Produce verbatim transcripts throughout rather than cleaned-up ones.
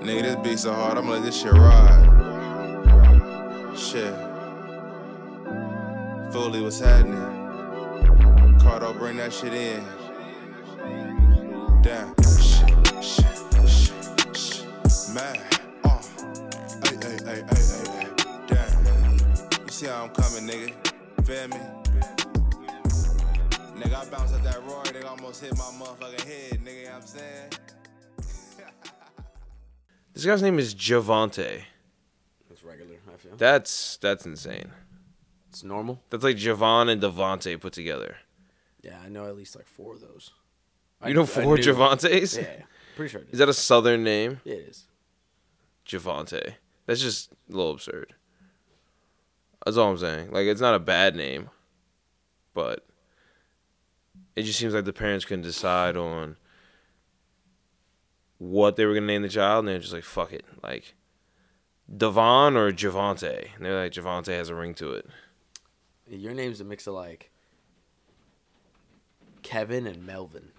Nigga, this beat so hard, I'ma let this shit ride. Shit. Fully, what's happening? Cardo, bring that shit in. Damn. Shit, shit, shit, shit. Man. Uh. Ay, ay, ay, ay, ay, ay. Damn. You see how I'm coming, nigga? Feel me? Nigga, I bounced at that roar, nigga, almost hit my motherfucking head, nigga, you know what I'm saying? This guy's name is Javante. That's regular, I feel. That's that's insane. It's normal. That's like Javon and Devontae put together. Yeah, I know at least like four of those. You I, know four Javantes? Yeah, yeah, pretty sure it is. Is that a southern name? Yeah, it is. Javante. That's just a little absurd. That's all I'm saying. Like, it's not a bad name, but it just seems like the parents couldn't decide on what they were going to name the child, and they're just like, fuck it. Like, Devon or Javante? And they're like, Javante has a ring to it. Your name's a mix of, like, Kevin and Melvin.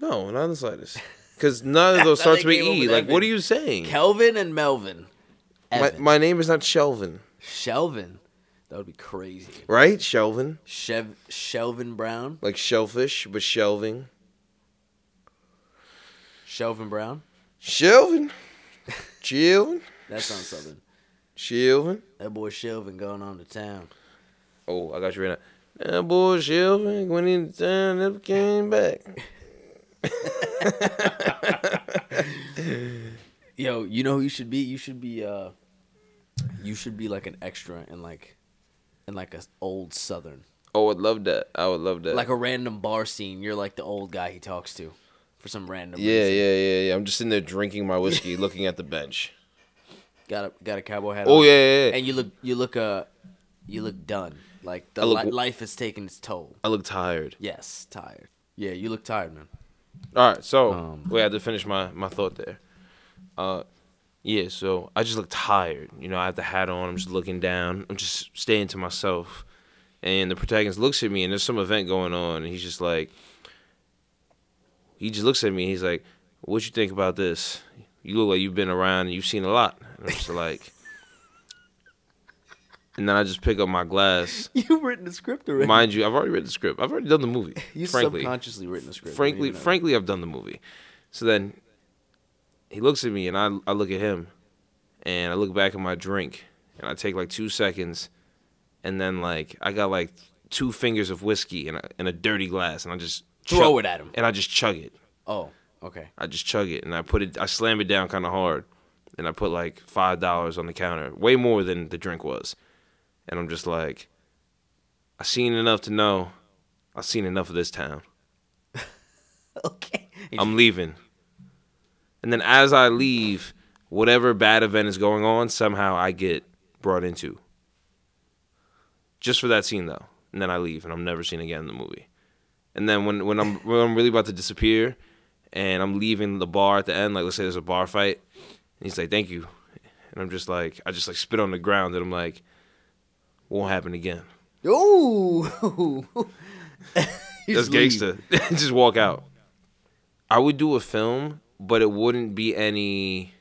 No, not in the slightest. Because none of those starts with E. Like, Evan. What are you saying? Kelvin and Melvin. My, my name is not Shelvin. Shelvin? That would be crazy. Right? Shelvin. Shev- Shelvin Brown. Like shellfish, but shelving. Shelvin Brown? Shelvin. Chillin. That sounds something. Shelvin. That boy Shelvin going on to town. Oh, I got you right now. That boy Shelvin went into town, never came back. Yo, you know who you should be? You should be uh you should be like an extra in like in like a old Southern. Oh, I would love that. I would love that. Like a random bar scene. You're like the old guy he talks to. For some random yeah, reason. Yeah, yeah, yeah. I'm just sitting there drinking my whiskey, looking at the bench. Got a got a cowboy hat. Oh, on. Yeah, yeah, yeah. And you look you look uh you look done. Like the look, li- life has taken its toll. I look tired. Yes, tired. Yeah, you look tired, man. All right, so um, wait, I had to finish my my thought there. Uh, yeah, so I just look tired. You know, I have the hat on. I'm just looking down. I'm just staying to myself. And the protagonist looks at me, and there's some event going on, and he's just like. He just looks at me and he's like, what you think about this? You look like you've been around and you've seen a lot. And I'm just like... And then I just pick up my glass. You've written the script already. Mind you, I've already written the script. I've already done the movie. You've subconsciously written the script. Frankly, frankly, I've done the movie. So then he looks at me and I, I look at him. And I look back at my drink. And I take like two seconds. And then like I got like two fingers of whiskey and a, and a dirty glass. And I just... Throw it at him. And I just chug it. Oh, okay. I just chug it, and I put it. I slam it down kind of hard, and I put like five dollars on the counter, way more than the drink was. And I'm just like, I seen enough to know I seen enough of this town. Okay. I'm leaving. And then as I leave, whatever bad event is going on, somehow I get brought into. Just for that scene, though. And then I leave, and I'm never seen again in the movie. And then when, when I'm when I'm really about to disappear and I'm leaving the bar at the end, like let's say there's a bar fight, and he's like, thank you. And I'm just like, I just like spit on the ground and I'm like, won't happen again. Ooh. That's gangster. Just walk out. I would do a film, but it wouldn't be any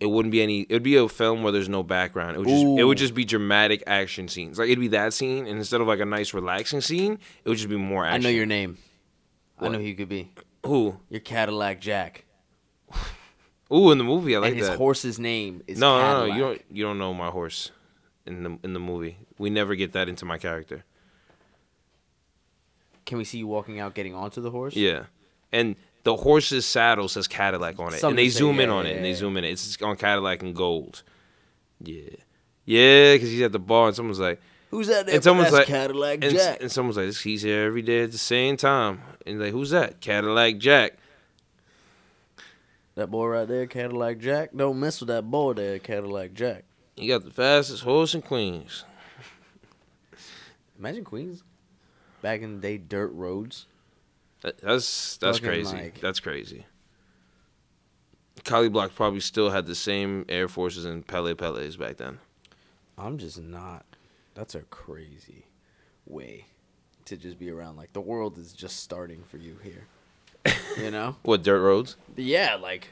it wouldn't be any it would be a film where there's no background. It would just Ooh. it would just be dramatic action scenes. Like it'd be that scene, and instead of like a nice relaxing scene, it would just be more action. I know your name. What? I know who you could be. Who? Your Cadillac Jack. Ooh, in the movie I like and his that. His horse's name is no, Cadillac. No, no, you don't you don't know my horse in the in the movie. We never get that into my character. Can we see you walking out getting onto the horse? Yeah. And the horse's saddle says Cadillac on it. Some and they zoom say, in yeah, on yeah, it. And they yeah. zoom in. It's on Cadillac in gold. Yeah. Yeah, because he's at the bar and someone's like... Who's that there? And someone's like, Cadillac and, Jack. And someone's like, he's here every day at the same time. And like, who's that? Cadillac Jack. That boy right there, Cadillac Jack. Don't mess with that boy there, Cadillac Jack. He got the fastest horse in Queens. Imagine Queens. Back in the day, dirt roads. That's that's Fucking crazy. Like, that's crazy. Collie Block probably still had the same Air Forces and Pele Pele's back then. I'm just not. That's a crazy way to just be around. Like, the world is just starting for you here. You know? What, dirt roads? Yeah, like,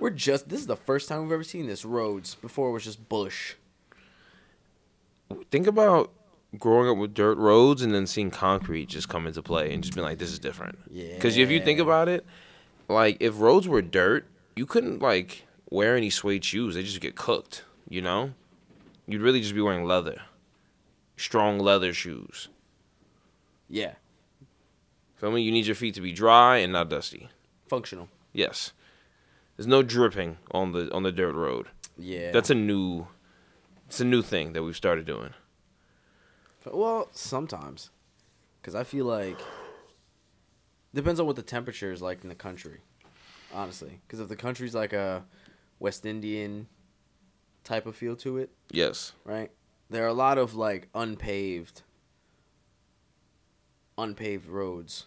We're just, this is the first time we've ever seen this, roads. Before it was just bush. Think about growing up with dirt roads and then seeing concrete just come into play and just being like, this is different. Yeah. Because if you think about it, like, if roads were dirt, you couldn't, like, wear any suede shoes. They just get cooked, you know? You'd really just be wearing leather. Strong leather shoes. Yeah. Feel me? You need your feet to be dry and not dusty. Functional. Yes. There's no dripping on the on the dirt road. Yeah. That's a new it's a new thing that we've started doing. Well, sometimes. Because I feel like... Depends on what the temperature is like in the country. Honestly. Because if the country's like a West Indian type of feel to it. Yes. Right? There are a lot of like unpaved... unpaved roads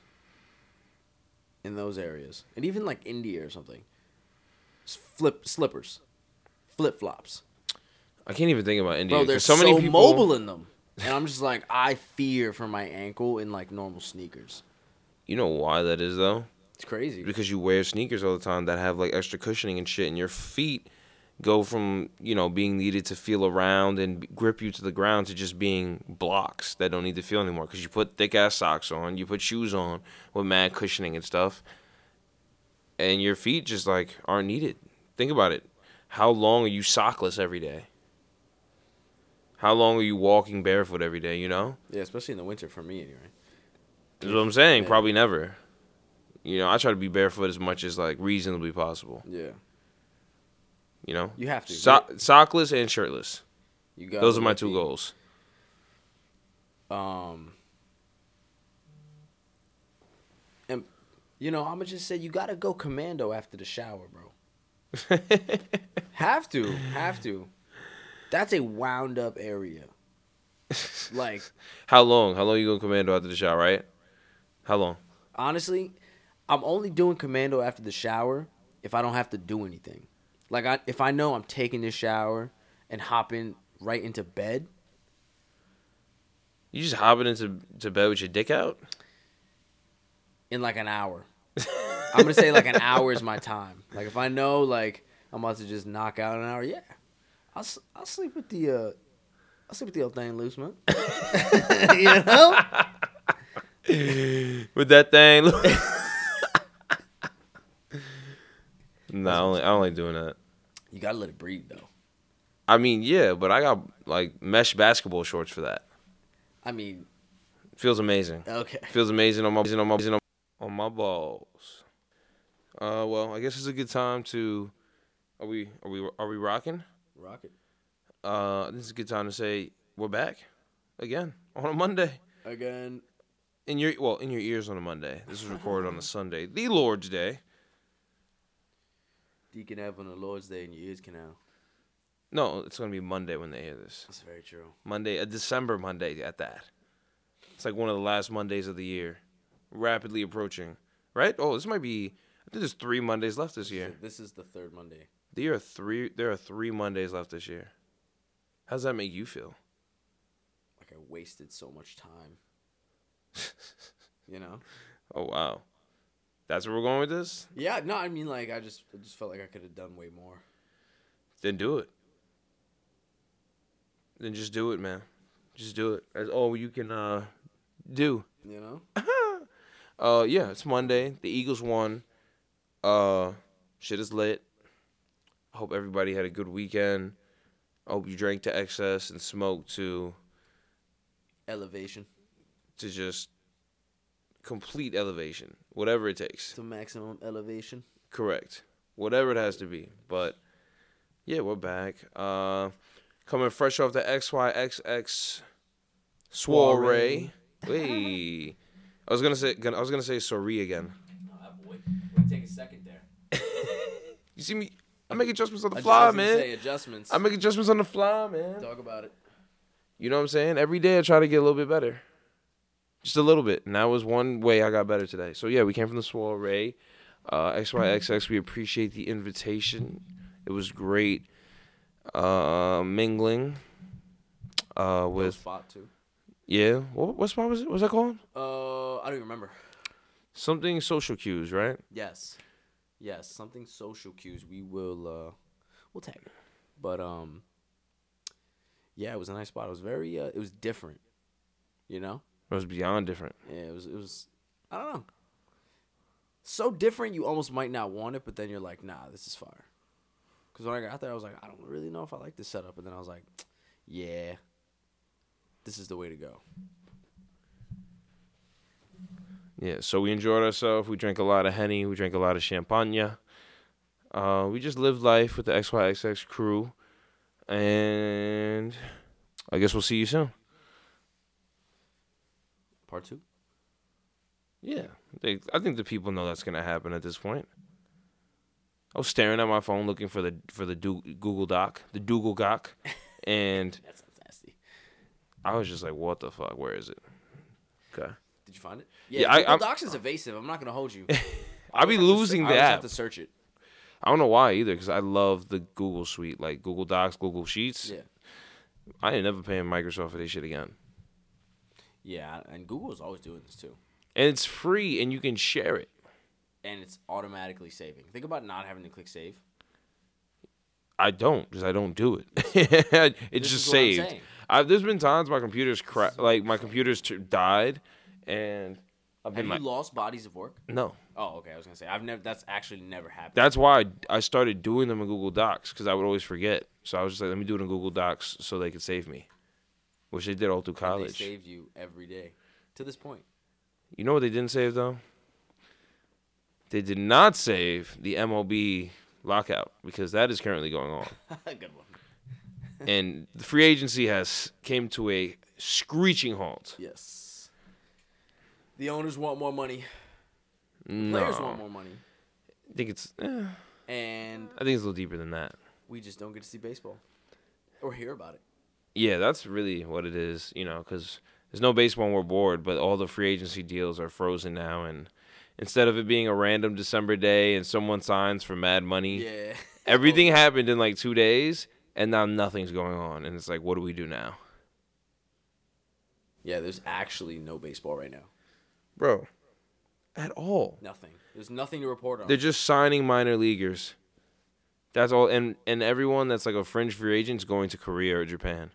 in those areas. And even like India or something. Flip slippers. Flip-flops. I can't even think about India. Bro, they're so, so many people... mobile in them. And I'm just like, I fear for my ankle in, like, normal sneakers. You know why that is, though? It's crazy. Because you wear sneakers all the time that have, like, extra cushioning and shit, and your feet go from, you know, being needed to feel around and grip you to the ground to just being blocks that don't need to feel anymore. Because you put thick-ass socks on, you put shoes on with mad cushioning and stuff, and your feet just, like, aren't needed. Think about it. How long are you sockless every day? How long are you walking barefoot every day, you know? Yeah, especially in the winter for me, anyway. That's what I'm saying. Yeah. Probably never. You know, I try to be barefoot as much as, like, reasonably possible. Yeah. You know? You have to. So- sockless and shirtless. You got Those are my two feet. goals. Um, and, you know, I'm going to just say you got to go commando after the shower, bro. Have to. Have to. That's a wound up area. Like, how long? How long you going commando after the shower, right? How long? Honestly, I'm only doing commando after the shower if I don't have to do anything. Like, I, if I know I'm taking this shower and hopping right into bed. You just hopping into to bed with your dick out? In like an hour. I'm going to say like an hour is my time. Like, if I know, like, I'm about to just knock out an hour, yeah. I'll, I'll sleep with the uh, I'll sleep with the old thing loose, man. You know? With that thing loose. No, I only I only doing that. You gotta let it breathe though. I mean, yeah, but I got like mesh basketball shorts for that. I mean, feels amazing. Okay. Feels amazing on my on my on my balls. Uh, well, I guess it's a good time to. Are we are we are we rocking? Rocket. Uh, this is a good time to say we're back again on a Monday. Again. In your well, in your ears on a Monday. This was recorded on a Sunday, the Lord's Day. You can have on the Lord's Day in your ears canal. No, it's gonna be Monday when they hear this. That's very true. Monday, a December Monday at that. It's like one of the last Mondays of the year, rapidly approaching. Right? Oh, this might be. I think there's three Mondays left this year. This is the third Monday. There are three. There are three Mondays left this year. How does that make you feel? Like I wasted so much time. You know. Oh wow, that's where we're going with this. Yeah. No, I mean, like I just, I just felt like I could have done way more. Then do it. Then just do it, man. Just do it. That's all you can uh, do. You know. uh yeah, it's Monday. The Eagles won. Uh, shit is lit. I hope everybody had a good weekend. I hope you drank to excess and smoked to... elevation. To just complete elevation. Whatever it takes. To maximum elevation. Correct. Whatever it has to be. But, yeah, we're back. Uh, coming fresh off the X Y X X soiree. Hey. I was going to say I was gonna say soiree again. Oh, that boy. We'll take a second there. You see me... I make adjustments on the fly, man. Say adjustments. I make adjustments on the fly, man. Talk about it. You know what I'm saying? Every day I try to get a little bit better. Just a little bit. And that was one way I got better today. So, yeah, we came from the soiree. Uh, X Y X X, we appreciate the invitation. It was great. Uh, mingling. Uh, with no spot, too. Yeah. What, what spot was it? What was that called? Uh, I don't even remember. Something social cues, right? Yes. Yes, something social cues. We will uh, we'll tag it. But um, yeah, it was a nice spot. It was very uh, it was different, you know. It was beyond different. Yeah, it was. It was. I don't know. So different, you almost might not want it, but then you're like, nah, this is fire. Because when I got there, I was like, I don't really know if I like this setup, and then I was like, yeah, this is the way to go. Yeah, so we enjoyed ourselves. We drank a lot of Henny. We drank a lot of champagne. Uh, we just lived life with the X Y X X crew. And I guess we'll see you soon. Part two? Yeah. They, I think the people know that's going to happen at this point. I was staring at my phone looking for the for the do, Google Doc, the Doogle Goc. And that sounds nasty. I was just like, what the fuck? Where is it? Okay. Did you find it? Yeah, yeah Google I, Docs is evasive. I'm not going to hold you. I'll be losing that. I have to search it. I don't know why either, because I love the Google suite, like Google Docs, Google Sheets. Yeah. I ain't never paying Microsoft for this shit again. Yeah, and Google's always doing this too. And it's free, and you can share it. And it's automatically saving. Think about not having to click save. I don't, because I don't do it. It's just saved. I've, there's been times my computer's cra- like my computer's t- died, and I've been. Have you my- lost bodies of work? No. Oh, okay. I was gonna say I've never. That's actually never happened. That's why I, I started doing them in Google Docs, because I would always forget. So I was just like, let me do it in Google Docs so they could save me, which they did all through college. And they saved you every day to this point. You know what they didn't save, though? They did not save the M L B lockout, because that is currently going on. Good one. And the free agency has came to a screeching halt. Yes. The owners want more money. No. Players want more money. I think it's eh. And I think it's a little deeper than that. We just don't get to see baseball or hear about it. Yeah, that's really what it is, you know, because there's no baseball and we're bored, but all the free agency deals are frozen now, and instead of it being a random December day and someone signs for mad money, yeah. everything oh. happened in like two days, and now nothing's going on. And it's like, what do we do now? Yeah, there's actually no baseball right now. Bro, at all. Nothing. There's nothing to report on. They're just signing minor leaguers. That's all. And, and everyone that's like a fringe free agent is going to Korea or Japan.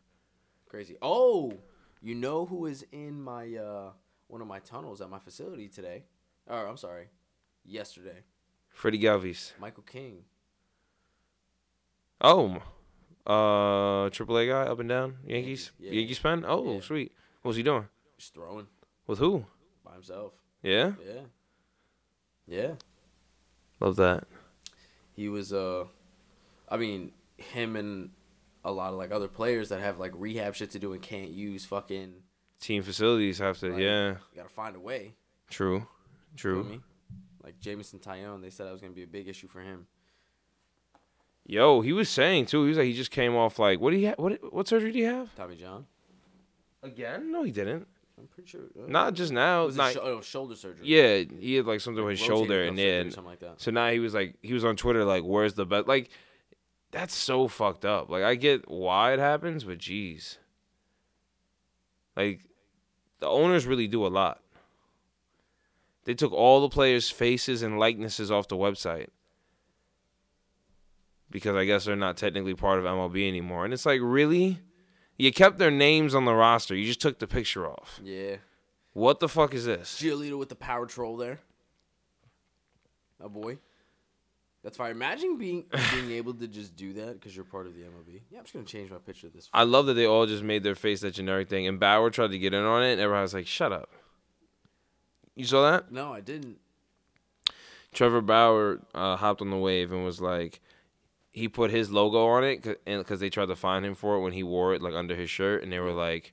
Crazy. Oh, you know who is in my uh, one of my tunnels at my facility today? Oh, I'm sorry. Yesterday. Freddie Galvis. Michael King. Oh. Uh, Triple A guy up and down. Yankees. Yeah. Yankees fan? Oh, yeah. Sweet. What was he doing? Just throwing. With who? By himself. Yeah? Yeah. Yeah. Love that. He was, uh, I mean, him and a lot of, like, other players that have, like, rehab shit to do and can't use fucking. Team facilities have to, like, yeah. You gotta find a way. True. True. You know I mean? Like Jameson Taillon, they said that was going to be a big issue for him. Yo, he was saying, too, he was like, he just came off like, what do you ha- what, what surgery do you have? Tommy John. Again? No, he didn't. I'm pretty sure. Uh, Not just now. It was Not, sh- oh, shoulder surgery. Yeah, he had like something like with his shoulder. And then, something like that. So now he was like, he was on Twitter like, where's the best? Like, that's so fucked up. Like, I get why it happens, but jeez. Like, the owners really do a lot. They took all the players' faces and likenesses off the website because I guess they're not technically part of M L B anymore. And it's like, really? You kept their names on the roster. You just took the picture off. Yeah. What the fuck is this? Giolito with the power troll there. Oh, boy. That's fine. Imagine being being able to just do that because you're part of the M L B. Yeah, I'm just going to change my picture of this. I love that they all just made their face that generic thing. And Bauer tried to get in on it, and everyone was like, shut up. You saw that? No, I didn't. Trevor Bauer uh, hopped on the wave and was like, he put his logo on it because they tried to find him for it when he wore it like under his shirt, and they were like,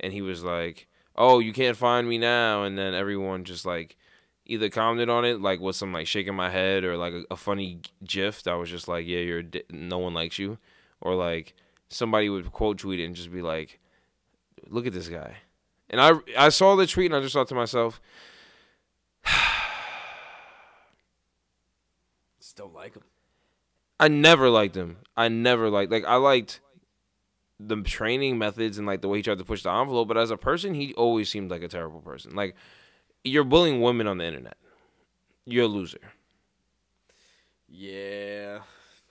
and he was like, oh, you can't find me now, and then everyone just like either commented on it like with some like shaking my head or like a, a funny gif that was just like, yeah, you're di- no one likes you, or like somebody would quote tweet it and just be like, look at this guy, and I I saw the tweet and I just thought to myself. Still like him. I never liked him. I never liked like I liked the training methods and like the way he tried to push the envelope, but as a person, he always seemed like a terrible person. Like, you're bullying women on the internet. You're a loser. Yeah,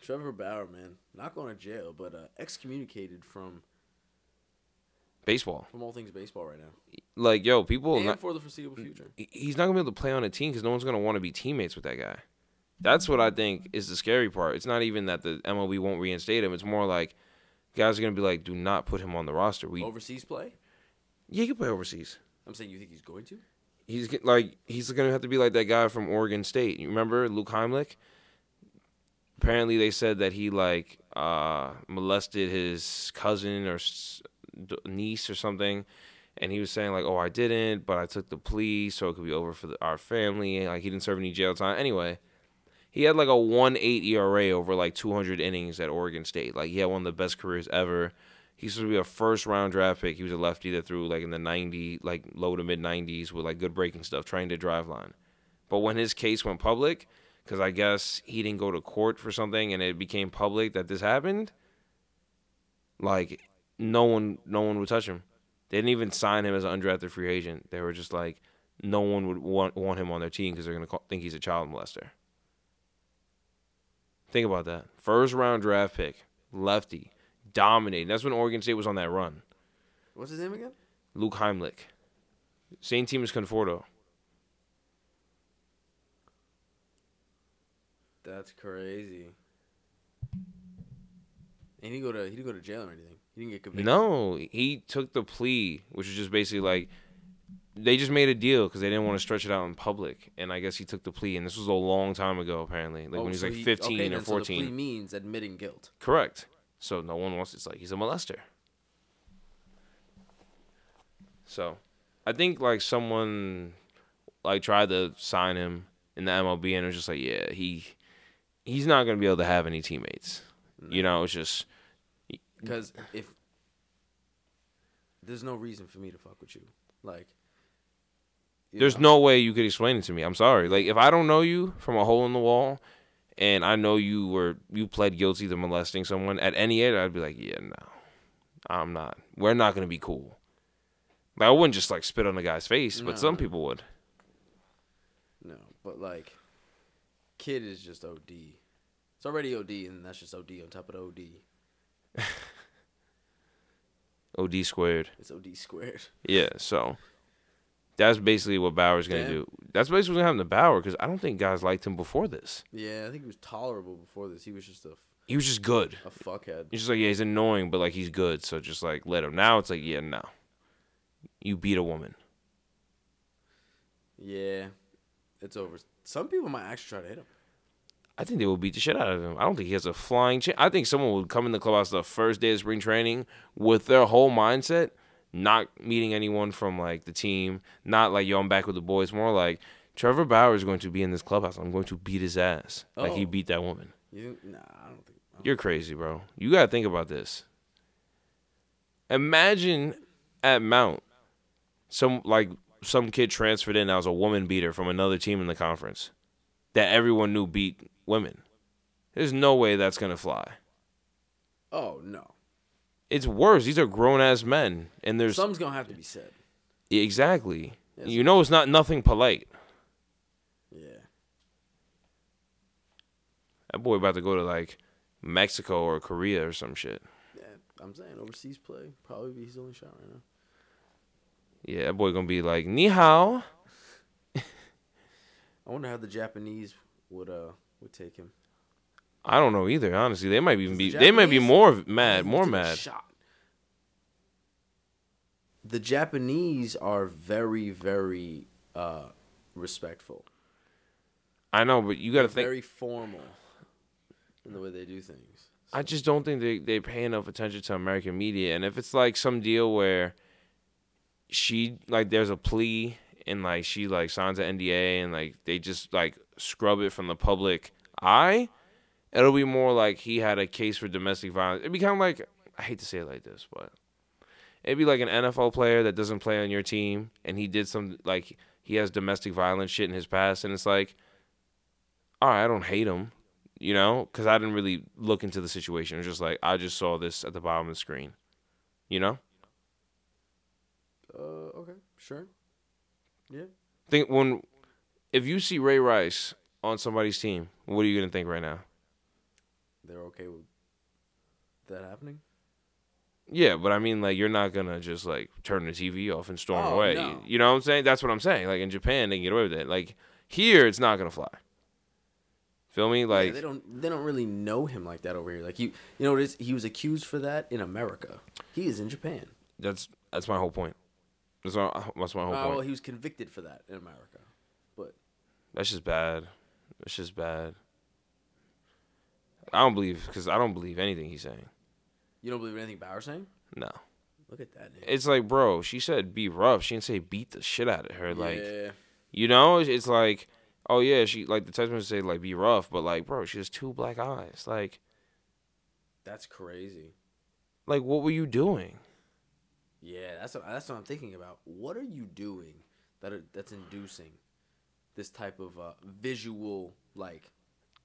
Trevor Bauer, man, not going to jail, but uh, excommunicated from baseball. From all things baseball right now. Like, yo, people and not, for the foreseeable future. He's not gonna be able to play on a team because no one's gonna want to be teammates with that guy. That's what I think is the scary part. It's not even that the M L B won't reinstate him. It's more like guys are gonna be like, do not put him on the roster. We overseas play. Yeah, he can play overseas. I'm saying, you think he's going to? He's like he's gonna have to be like that guy from Oregon State. You remember Luke Heimlich? Apparently, they said that he like uh, molested his cousin or niece or something. And he was saying, like, oh, I didn't, but I took the plea, so it could be over for the, our family. Like, he didn't serve any jail time. Anyway, he had, like, a one point eight E R A over, like, two hundred innings at Oregon State. Like, he had one of the best careers ever. He's supposed to be a first-round draft pick. He was a lefty that threw, like, in the ninety, like, low to mid-nineties with, like, good breaking stuff, trying to drive line. But when his case went public, because I guess he didn't go to court for something and it became public that this happened, like, no one, no one would touch him. They didn't even sign him as an undrafted free agent. They were just like, no one would want, want him on their team because they're going to think he's a child molester. Think about that. First-round draft pick, lefty, dominating. That's when Oregon State was on that run. What's his name again? Luke Heimlich. Same team as Conforto. That's crazy. And he didn't go to, he didn't go to jail or anything. He didn't get convicted. No, he took the plea, which was just basically like they just made a deal because they didn't want to stretch it out in public. And I guess he took the plea, and this was a long time ago, apparently, like oh, when so he was like fifteen he, okay, or then, fourteen. So the plea means admitting guilt. Correct. So no one wants. It's like he's a molester. So, I think like someone like tried to sign him in the M L B, and it was just like, yeah, he he's not gonna be able to have any teammates. No. You know, it's just. Because if there's no reason for me to fuck with you, like you there's know. no way you could explain it to me. I'm sorry. Like if I don't know you from a hole in the wall, and I know you were you pled guilty to molesting someone at any age, I'd be like, yeah, no, I'm not. We're not gonna be cool. Like I wouldn't just like spit on the guy's face, no, but some people would. No, but like, kid is just O D. It's already O D, and that's just O D on top of O D. O D squared. It's O D squared. Yeah, so that's basically what Bauer's going to do. That's basically what's going to happen to Bauer because I don't think guys liked him before this. Yeah, I think he was tolerable before this. He was just a... He was just good. A fuckhead. He's just like, yeah, he's annoying, but, like, he's good, so just, like, let him. Now it's like, yeah, no. You beat a woman. Yeah, it's over. Some people might actually try to hit him. I think they will beat the shit out of him. I don't think he has a flying chance. I think someone would come in the clubhouse the first day of spring training with their whole mindset, not meeting anyone from, like, the team, not like, yo, I'm back with the boys. More like, Trevor Bauer is going to be in this clubhouse. I'm going to beat his ass. Oh. Like, he beat that woman. You, nah, I don't think. I don't You're crazy, bro. You got to think about this. Imagine at Mount, some like some kid transferred in that was a woman beater from another team in the conference that everyone knew beat women. There's no way that's going to fly. Oh, no. It's worse. These are grown-ass men. And there's something's going to have to be said. Exactly. Yes. You know it's not nothing polite. Yeah. That boy about to go to, like, Mexico or Korea or some shit. Yeah, I'm saying overseas play. Probably be his only shot right now. Yeah, that boy going to be like, ni hao. I wonder how the Japanese would... uh. would take him. I don't know either, honestly. They might even be the they might be more mad, more mad. Shot. The Japanese are very, very uh, respectful. I know, but you got to think very formal in the way they do things. So. I just don't think they they pay enough attention to American media. And if it's like some deal where she like there's a plea and like she like signs an N D A and like they just like scrub it from the public eye, it'll be more like he had a case for domestic violence. It'd be kind of like, I hate to say it like this, but it'd be like an N F L player that doesn't play on your team and he did some, like, he has domestic violence shit in his past. And it's like, all right, I don't hate him, you know, because I didn't really look into the situation. It was just like, I just saw this at the bottom of the screen, you know? Uh, okay, sure. Yeah. Think when. If you see Ray Rice on somebody's team, what are you gonna think right now? They're okay with that happening? Yeah, but I mean, like, you're not gonna just like turn the T V off and storm oh, away. No. You know what I'm saying? That's what I'm saying. Like in Japan, they can get away with it. Like here, it's not gonna fly. Feel me? Like yeah, they don't they don't really know him like that over here. Like you you know, he was accused for that in America. He is in Japan. That's that's my whole point. That's my that's my whole uh, point. Well, he was convicted for that in America, but that's just bad. That's just bad. I don't believe because I don't believe anything he's saying. You don't believe anything Bauer's saying? No. Look at that. Dude. It's like, bro, she said be rough. She didn't say beat the shit out of her. Like, yeah. You know, it's like, oh yeah, she like the text message say like be rough, but like, bro, she has two black eyes. Like, that's crazy. Like, what were you doing? Yeah, that's what, that's what I'm thinking about. What are you doing that are, that's inducing this type of uh, visual like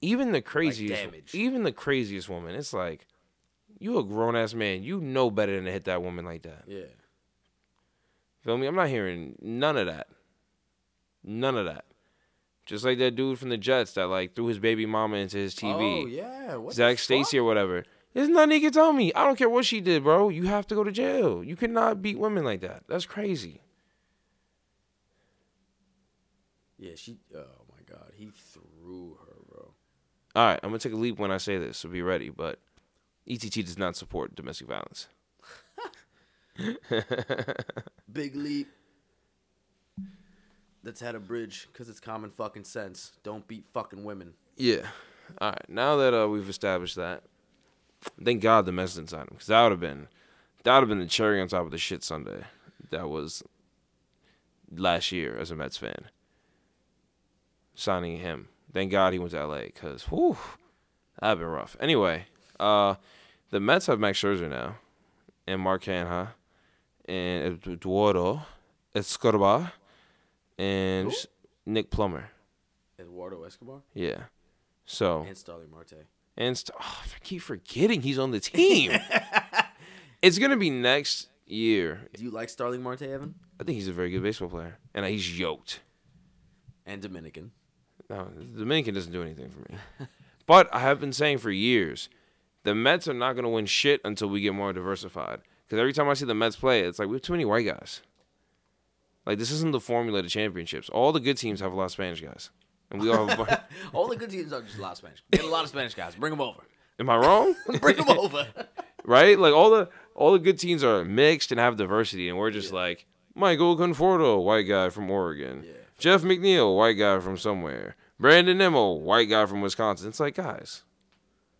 even the craziest like damage. Even the craziest woman, it's like. You a grown-ass man. You know better than to hit that woman like that. Yeah. Feel me? I'm not hearing none of that. None of that. Just like that dude from the Jets that, like, threw his baby mama into his T V. Oh, yeah. What Zach Stacy or whatever. There's nothing he can tell me. I don't care what she did, bro. You have to go to jail. You cannot beat women like that. That's crazy. Yeah, she... Oh, my God. He threw her, bro. All right. I'm going to take a leap when I say this, so be ready, but... E T T does not support domestic violence. Big leap. Let's head a bridge because it's common fucking sense. Don't beat fucking women. Yeah. All right. Now that uh, we've established that, thank God the mess didn't sign him because that would have been that would have been the cherry on top of the shit Sunday that was last year as a Mets fan. Signing him. Thank God he went to L A because whew, that'd been rough. Anyway. Uh, the Mets have Max Scherzer now, and Mark Canha, and Eduardo Escobar, and Ooh. Nick Plummer. Eduardo Escobar? Yeah. So. And Starling Marte. And St- oh, I keep forgetting he's on the team. It's gonna be next year. Do you like Starling Marte, Evan? I think he's a very good baseball player, and he's yoked. And Dominican. No, Dominican doesn't do anything for me. But I have been saying for years. The Mets are not going to win shit until we get more diversified. Because every time I see the Mets play, it's like, we have too many white guys. Like, this isn't the formula to championships. All the good teams have a lot of Spanish guys. And we all have a bunch. All the good teams are just a lot of Spanish. Get a lot of Spanish guys. Bring them over. Am I wrong? Bring them over. Right? Like, all the all the good teams are mixed and have diversity. And we're just yeah. like, Michael Conforto, white guy from Oregon. Yeah. Jeff McNeil, white guy from somewhere. Brandon Nimmo, white guy from Wisconsin. It's like, guys,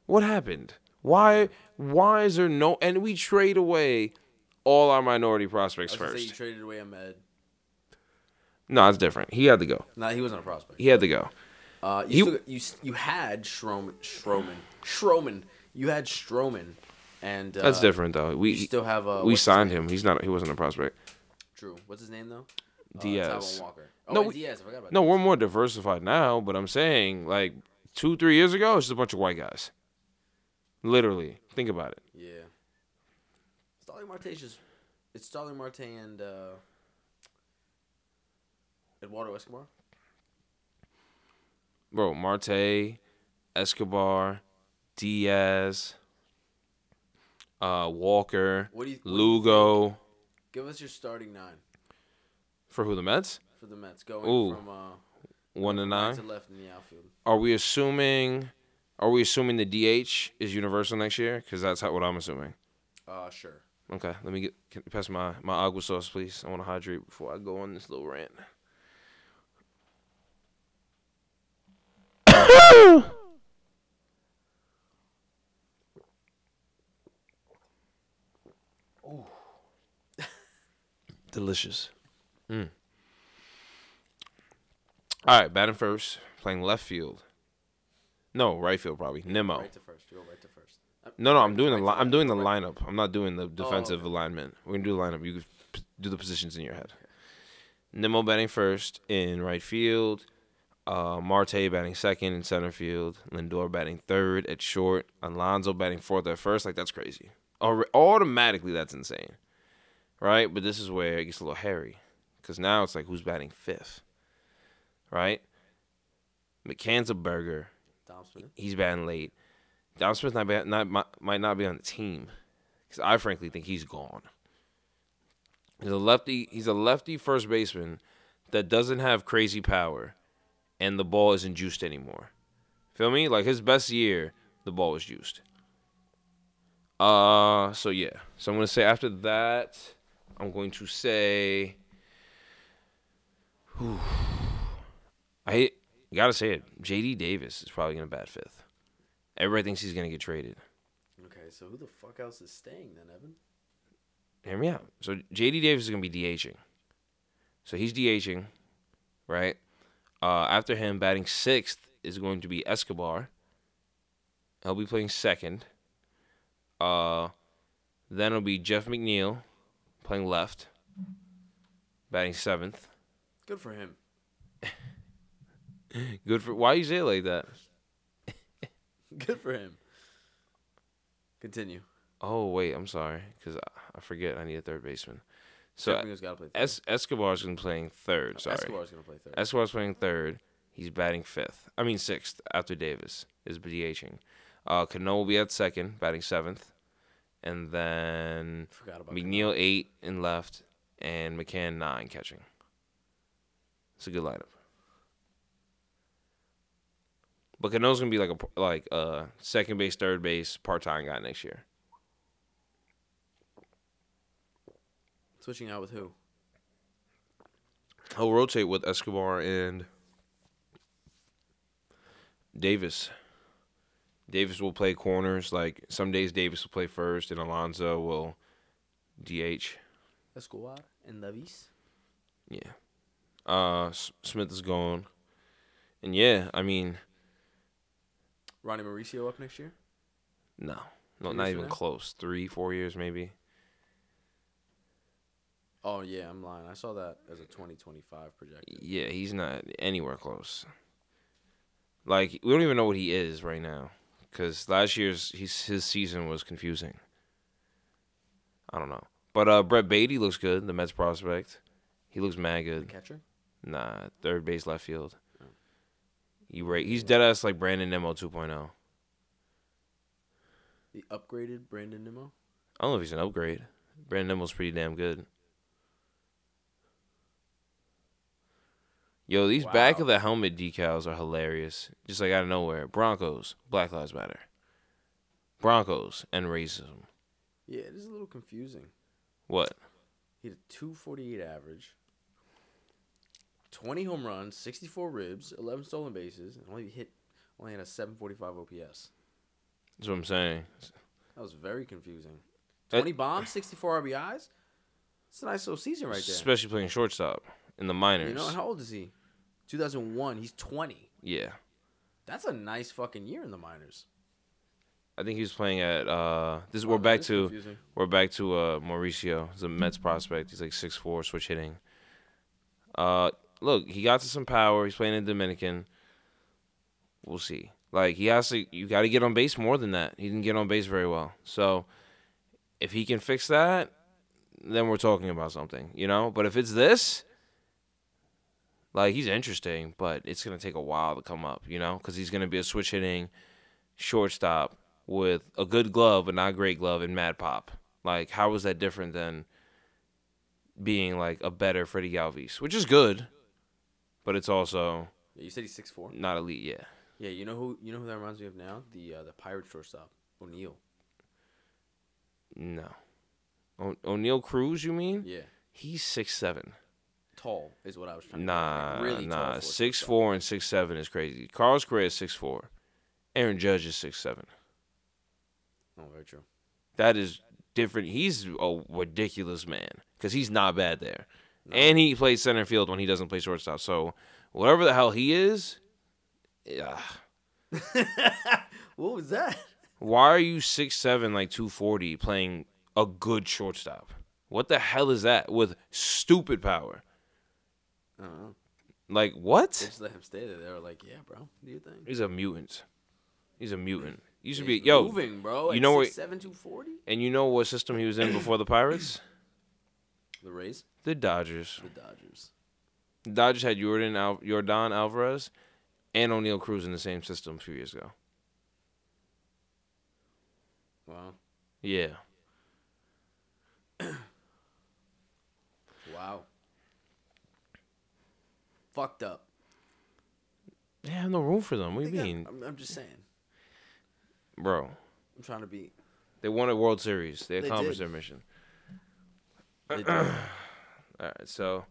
what happened? Why why is there no... And we trade away all our minority prospects first. I was going to say you traded away Ahmed. No, it's different. He had to go. No, he wasn't a prospect. He had to go. Uh, you, he, still, you you had Stroman. Stroman. Stroman. You had Stroman. And, uh, that's different, though. We you still have... Uh, we signed him. He's not. He wasn't a prospect. True. What's his name, though? Diaz. Uh, Taiwan Walker. Oh, no, we, Diaz. I forgot about No, Diaz. We're more diversified now, but I'm saying, like, two, three years ago, it's just a bunch of white guys. Literally. Think about it. Yeah. Starling Marte is just... It's Starling Marte and uh, Eduardo Escobar? Bro, Marte, Escobar, Diaz, uh, Walker, what do you, what Lugo. Do you think? Give us your starting nine. For who, the Mets? For the Mets. Going Ooh. from... Uh, One to nine? Right to left in the outfield. Are we assuming... Are we assuming the D H is universal next year? Because that's how, what I'm assuming. Uh, sure. Okay, let me get can you pass my, my agua sauce, please. I want to hydrate before I go on this little rant. Ooh. Delicious. Mm. All right, batting first, playing left field. No, right field probably. Nimmo. Right to first. You go right to first. I'm, no, no, I'm doing right the li- I'm doing the lineup. I'm not doing the defensive oh, okay. alignment. We're gonna do the lineup. You can do the positions in your head. Okay. Nimmo batting first in right field. Uh, Marte batting second in center field. Lindor batting third at short. Alonso batting fourth at first. Like that's crazy. Or- automatically, that's insane, right? But this is where it gets a little hairy, because now it's like who's batting fifth, right? McCann's a burger. Dom Smith. He's batting late. Dom Smith not be, not might not be on the team because I frankly think he's gone. He's a lefty. He's a lefty first baseman that doesn't have crazy power, and the ball isn't juiced anymore. Feel me? Like his best year, the ball was juiced. Uh, so yeah. So I'm gonna say after that, I'm going to say. Whew, I gotta say it. J D Davis is probably gonna bat fifth. Everybody thinks he's gonna get traded. Okay, so who the fuck else is staying then, Evan? Hear me out. So J D Davis is gonna be DHing. So he's DHing, right? Uh, after him, batting sixth is going to be Escobar. He'll be playing second. Uh, then it'll be Jeff McNeil playing left, batting seventh. Good for him. Good for why you say it like that? Good for him. Continue. Oh wait, I'm sorry, because I, I forget I need a third baseman. So play es- Escobar's gonna play third. Sorry, Escobar's gonna play third. Escobar's playing third. He's batting fifth. I mean sixth after Davis is DHing. Uh, Cano will be at second, batting seventh, and then McNeil Cano. eight in left, and McCann nine catching. It's a good lineup. But Cano's gonna be like a like uh second base, third base, part time guy next year. Switching out with who? He'll rotate with Escobar and Davis. Davis will play corners. Like some days, Davis will play first, and Alonso will D H. Escobar and Davis. Yeah. Uh, S- Smith is gone, and yeah, I mean. Ronny Mauricio up next year? No, no, not even close. Three, four years maybe. Oh yeah, I'm lying. I saw that as a twenty twenty-five projection. Yeah, he's not anywhere close. Like we don't even know what he is right now, because last year's his his season was confusing. I don't know, but uh, Brett Beatty looks good. The Mets prospect, he looks mad good. The catcher? Nah, third base, left field. Oh. You right? He's dead ass like Brandon Nimmo two point oh. The upgraded Brandon Nimmo. I don't know if he's an upgrade. Brandon Nimmo's pretty damn good. Yo, these wow. back of the helmet decals are hilarious. Just like out of nowhere. Broncos, Black Lives Matter. Broncos and racism. Yeah, it is a little confusing. What? He had a two forty-eight average, twenty home runs, sixty-four ribs, eleven stolen bases, and only hit only had a seven forty-five O P S. That's what I'm saying. That was very confusing. twenty that, bombs, sixty-four R B Is. It's a nice little season right there. Especially playing shortstop in the minors. You know, and how old is he? two thousand one. He's twenty. Yeah. That's a nice fucking year in the minors. I think he was playing at uh this oh, we're back to confusing. we're back to uh Mauricio. He's a Mets prospect. He's like six four, switch hitting. Uh look, he got to some power. He's playing in Dominican. We'll see. Like he has to you got to get on base more than that. He didn't get on base very well. So if he can fix that, then we're talking about something, you know? But if it's this, like he's interesting, but it's going to take a while to come up, you know? Cuz he's going to be a switch hitting shortstop with a good glove, but not a great glove, and mad pop. Like, how is that different than being, like, a better Freddie Galvis? Which is good, but it's also... Yeah, you said he's six four? Not elite, yeah. Yeah, you know who You know who that reminds me of now? The uh, the Pirates shortstop, O'Neal. No. O- O'Neal Cruz, you mean? Yeah. He's six seven. Tall is what I was trying to nah, say. Like really nah, nah. six four and six seven is crazy. Carlos Correa is six four. Aaron Judge is six seven. Oh, very true. That is different. He's a ridiculous man because he's not bad there. No. And he plays center field when he doesn't play shortstop. So whatever the hell he is, yeah. What was that? Why are you six seven, like two forty, playing a good shortstop? What the hell is that with stupid power? I don't know. Like, what? They just let him stay there. They were like, yeah, bro, do your thing. He's a mutant. He's a mutant. He used to be, yo, moving, bro. You know what? six seven, two forty? And you know what system he was in before the Pirates? The Rays? The Dodgers. The Dodgers. The Dodgers had Jordan, Al- Jordan Alvarez and O'Neal Cruz in the same system a few years ago. Wow. Yeah. Wow. Fucked up. They have no room for them. What do you mean? I'm, I'm just saying. Bro. I'm trying to be. They won a World Series. They accomplished they their mission. All right, so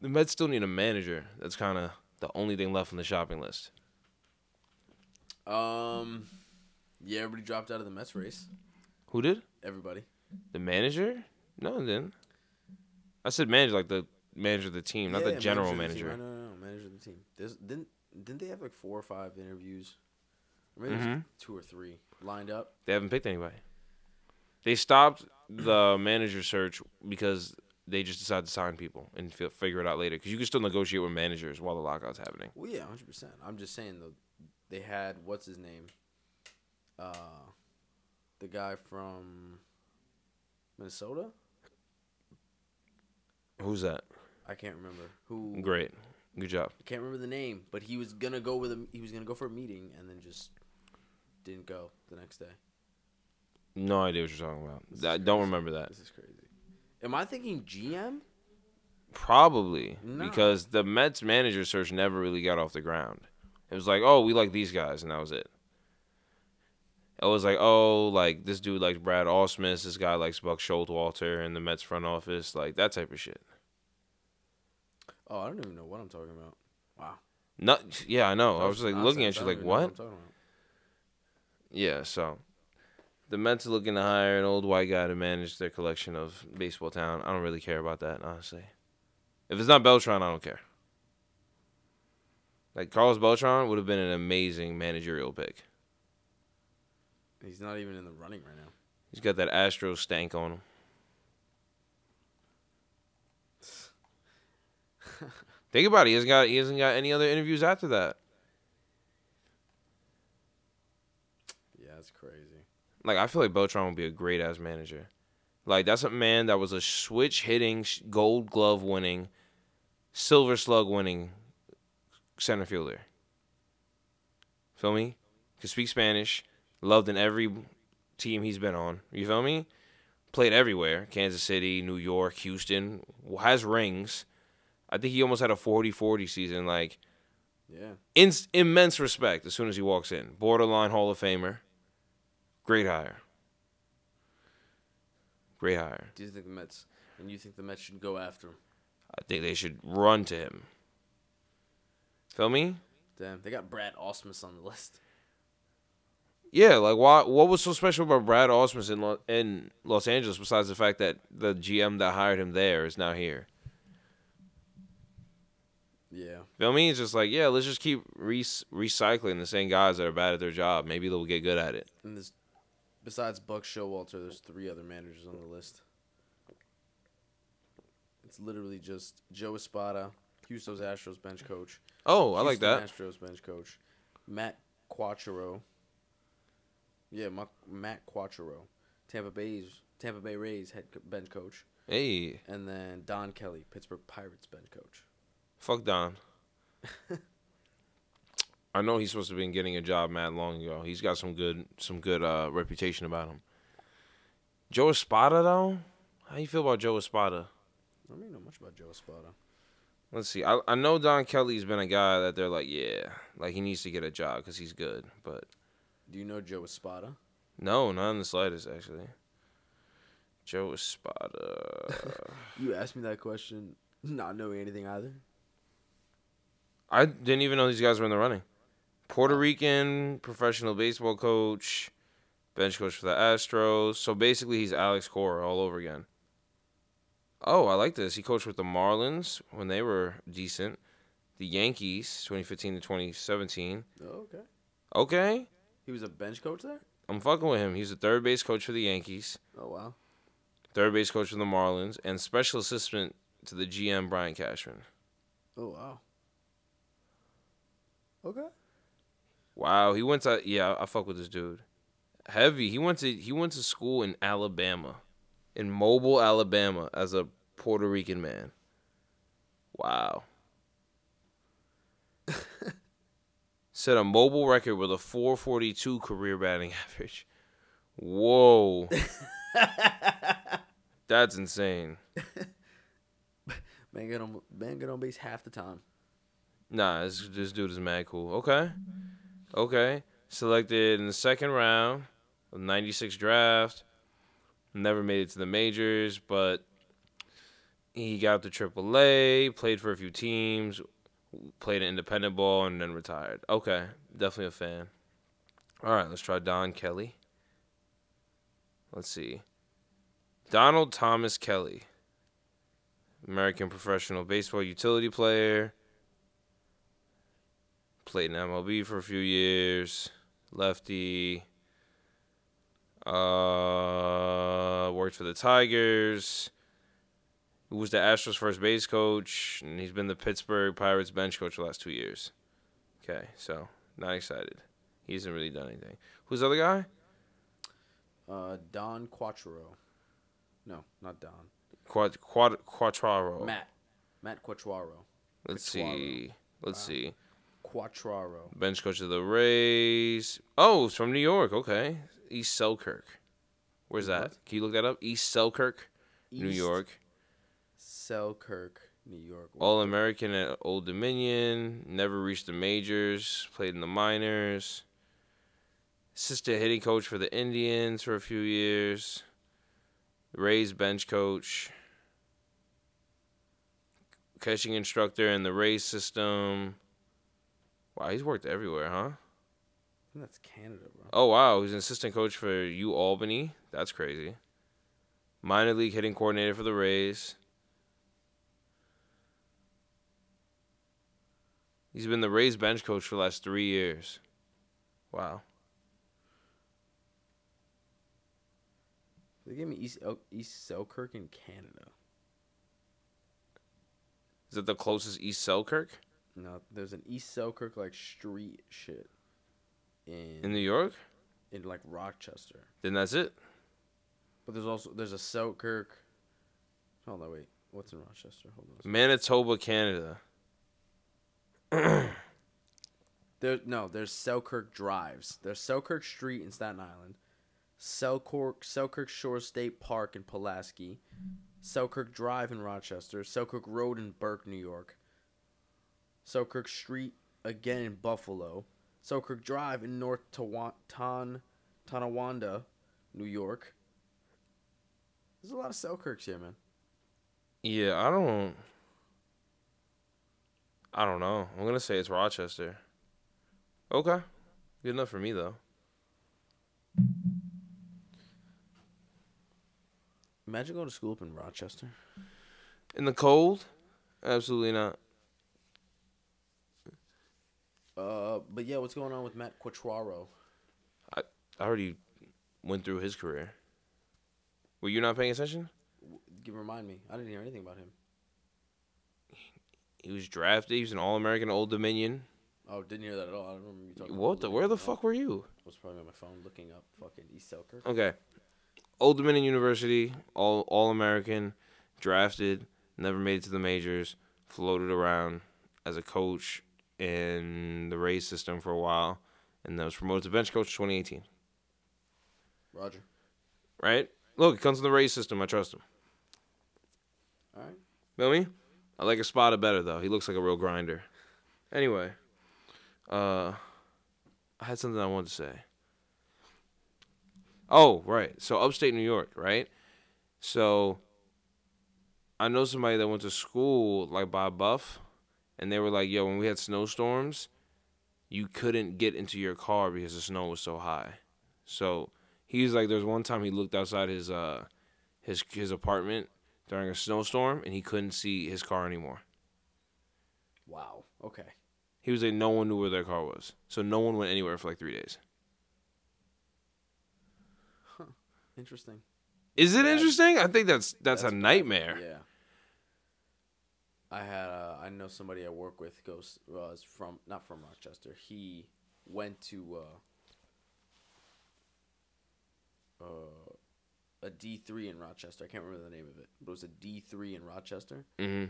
the Mets still need a manager. That's kind of the only thing left on the shopping list. Um, yeah, everybody dropped out of the Mets race. Who did? Everybody. The manager? No, it didn't. I said manager, like the manager of the team, not yeah, the general manager. manager. The no, no, no, manager of the team. There's, didn't didn't they have like four or five interviews? Or maybe mm-hmm. it was two or three lined up. They haven't picked anybody. They stopped the manager search because they just decided to sign people and f- figure it out later. Because you can still negotiate with managers while the lockout's happening. Well, yeah, one hundred percent. I'm just saying, though, they had, what's his name? Uh, the guy from Minnesota? Who's that? I can't remember. Who? Great. Good job. I can't remember the name, but he was gonna go with a, he was gonna go for a meeting and then just didn't go the next day. No idea what you're talking about. This I don't remember that. This is crazy. Am I thinking G M? Probably. No. Because the Mets manager search never really got off the ground. It was like, oh, we like these guys, and that was it. It was like, oh, like this dude likes Brad Ausmus, this guy likes Buck Showalter in the Mets front office, like that type of shit. Oh, I don't even know what I'm talking about. Wow. Not, yeah, I know. I was like looking at you like, what? Yeah, so the Mets are looking to hire an old white guy to manage their collection of baseball talent. I don't really care about that, honestly. If it's not Beltran, I don't care. Like, Carlos Beltran would have been an amazing managerial pick. He's not even in the running right now. He's got that Astros stank on him. Think about it. He hasn't got he hasn't got any other interviews after that. Yeah, that's crazy. Like, I feel like Beltran would be a great ass manager. Like, that's a man that was a switch hitting, Gold Glove winning, Silver Slug winning center fielder. Feel me? Could speak Spanish. Loved in every team he's been on. You feel me? Played everywhere. Kansas City, New York, Houston. Has rings. I think he almost had a forty forty season, like, yeah, in, immense respect as soon as he walks in. Borderline Hall of Famer. Great hire. Great hire. Do you think the Mets, and you think the Mets should go after him? I think they should run to him. Feel me? Damn, they got Brad Ausmus on the list. Yeah, like, why? What was so special about Brad Ausmus in, Lo- in Los Angeles besides the fact that the G M that hired him there is now here? Yeah. Feel me? It's just like, yeah, let's just keep re- recycling the same guys that are bad at their job. Maybe they'll get good at it. And this, besides Buck Showalter, there's three other managers on the list. It's literally just Joe Espada, Houston's Astros bench coach. Oh, I Houston like that. Astros bench coach. Matt Quattro. Yeah, Ma- Matt Quattro. Tampa Bay's Tampa Bay Rays head bench coach. Hey. And then Don Kelly, Pittsburgh Pirates bench coach. Fuck Don. I know he's supposed to have been getting a job mad long ago. He's got some good some good uh, reputation about him. Joe Espada, though? How you feel about Joe Espada? I don't really know much about Joe Espada. Let's see. I, I know Don Kelly's been a guy that they're like, yeah, like he needs to get a job because he's good. But do you know Joe Espada? No, not in the slightest, actually. Joe Espada. You asked me that question not knowing anything either? I didn't even know these guys were in the running. Puerto Rican, professional baseball coach, bench coach for the Astros. So basically, he's Alex Cora all over again. Oh, I like this. He coached with the Marlins when they were decent. The Yankees, twenty fifteen to twenty seventeen. Okay. Okay. He was a bench coach there? I'm fucking with him. He's a third base coach for the Yankees. Oh, wow. Third base coach for the Marlins. And special assistant to the G M, Brian Cashman. Oh, wow. Okay. Wow, he went to yeah, I fuck with this dude. Heavy. He went to he went to school in Alabama. In Mobile, Alabama as a Puerto Rican man. Wow. set a mobile record with a four forty-two career batting average. Whoa. That's insane. Man, get on, man, get on base half the time. Nah, this, this dude is mad cool. Okay. Okay. Selected in the second round of ninety-six draft. Never made it to the majors, but he got to triple A, played for a few teams, played an independent ball, and then retired. Okay. Definitely a fan. All right. Let's try Don Kelly. Let's see. Donald Thomas Kelly. American professional baseball utility player. Played in M L B for a few years. Lefty. Uh, worked for the Tigers. Who was the Astros' first base coach. And he's been the Pittsburgh Pirates bench coach the last two years. Okay, so not excited. He hasn't really done anything. Who's the other guy? Uh, Don Quatraro. No, not Don. Quat, Quat, Quatraro. Matt. Matt Quatraro. Let's Quatraro. see. Let's wow. see. Quatraro. Bench coach of the Rays. Oh, it's from New York. Okay. East Selkirk. Where's that? What? Can you look that up? East Selkirk, East New York. Selkirk, New York. All-American at Old Dominion. Never reached the majors. Played in the minors. Assistant hitting coach for the Indians for a few years. Rays bench coach. Catching instructor in the Rays system. Wow, he's worked everywhere, huh? That's Canada, bro. Oh, wow. He's an assistant coach for U Albany. That's crazy. Minor league hitting coordinator for the Rays. He's been the Rays bench coach for the last three years. Wow. They gave me East, El- East Selkirk in Canada. Is it the closest East Selkirk? No, there's an East Selkirk, like, street shit. In, in New York? In, like, Rochester. Then that's it? But there's also, there's a Selkirk. Hold on, wait. What's in Rochester? Hold on. Manitoba, Canada. there, no, there's Selkirk Drives. There's Selkirk Street in Staten Island. Selkirk, Selkirk Shore State Park in Pulaski. Selkirk Drive in Rochester. Selkirk Road in Burke, New York. Selkirk Street, again in Buffalo. Selkirk Drive in North Taw- Ton- Tonawanda, New York. There's a lot of Selkirks here, man. Yeah, I don't... I don't know. I'm going to say it's Rochester. Okay. Good enough for me, though. Imagine going to school up in Rochester. In the cold? Absolutely not. Uh, but yeah, what's going on with Matt Quatraro? I I already went through his career. Were you not paying attention? Remind me. I didn't hear anything about him. He was drafted. He was an All-American Old Dominion. Oh, didn't hear that at all. I don't remember you talking. What the? Where the fuck were you? I was probably on my phone looking up fucking East Selkirk. Okay, Old Dominion University, all All-American, drafted, never made it to the majors, floated around as a coach in the Rays system for a while, and then was promoted to bench coach twenty eighteen. Roger. Right? Look, it comes from the Rays system. I trust him. All right. Feel me? I like a spotter better, though. He looks like a real grinder. Anyway, uh, I had something I wanted to say. Oh, right. So upstate New York, right? So I know somebody that went to school like Bob Buff. And they were like, yo, when we had snowstorms, you couldn't get into your car because the snow was so high. So he was like, there's one time he looked outside his uh his his apartment during a snowstorm, and he couldn't see his car anymore. Wow. Okay. He was like, no one knew where their car was. So no one went anywhere for like three days. Huh. Interesting. Is it yeah, interesting? I think that's that's, that's a nightmare. Probably, yeah. I had uh, I know somebody I work with goes uh, from not from Rochester. He went to uh, uh, a D three in Rochester. I can't remember the name of it, but it was a D three in Rochester. Mm-hmm.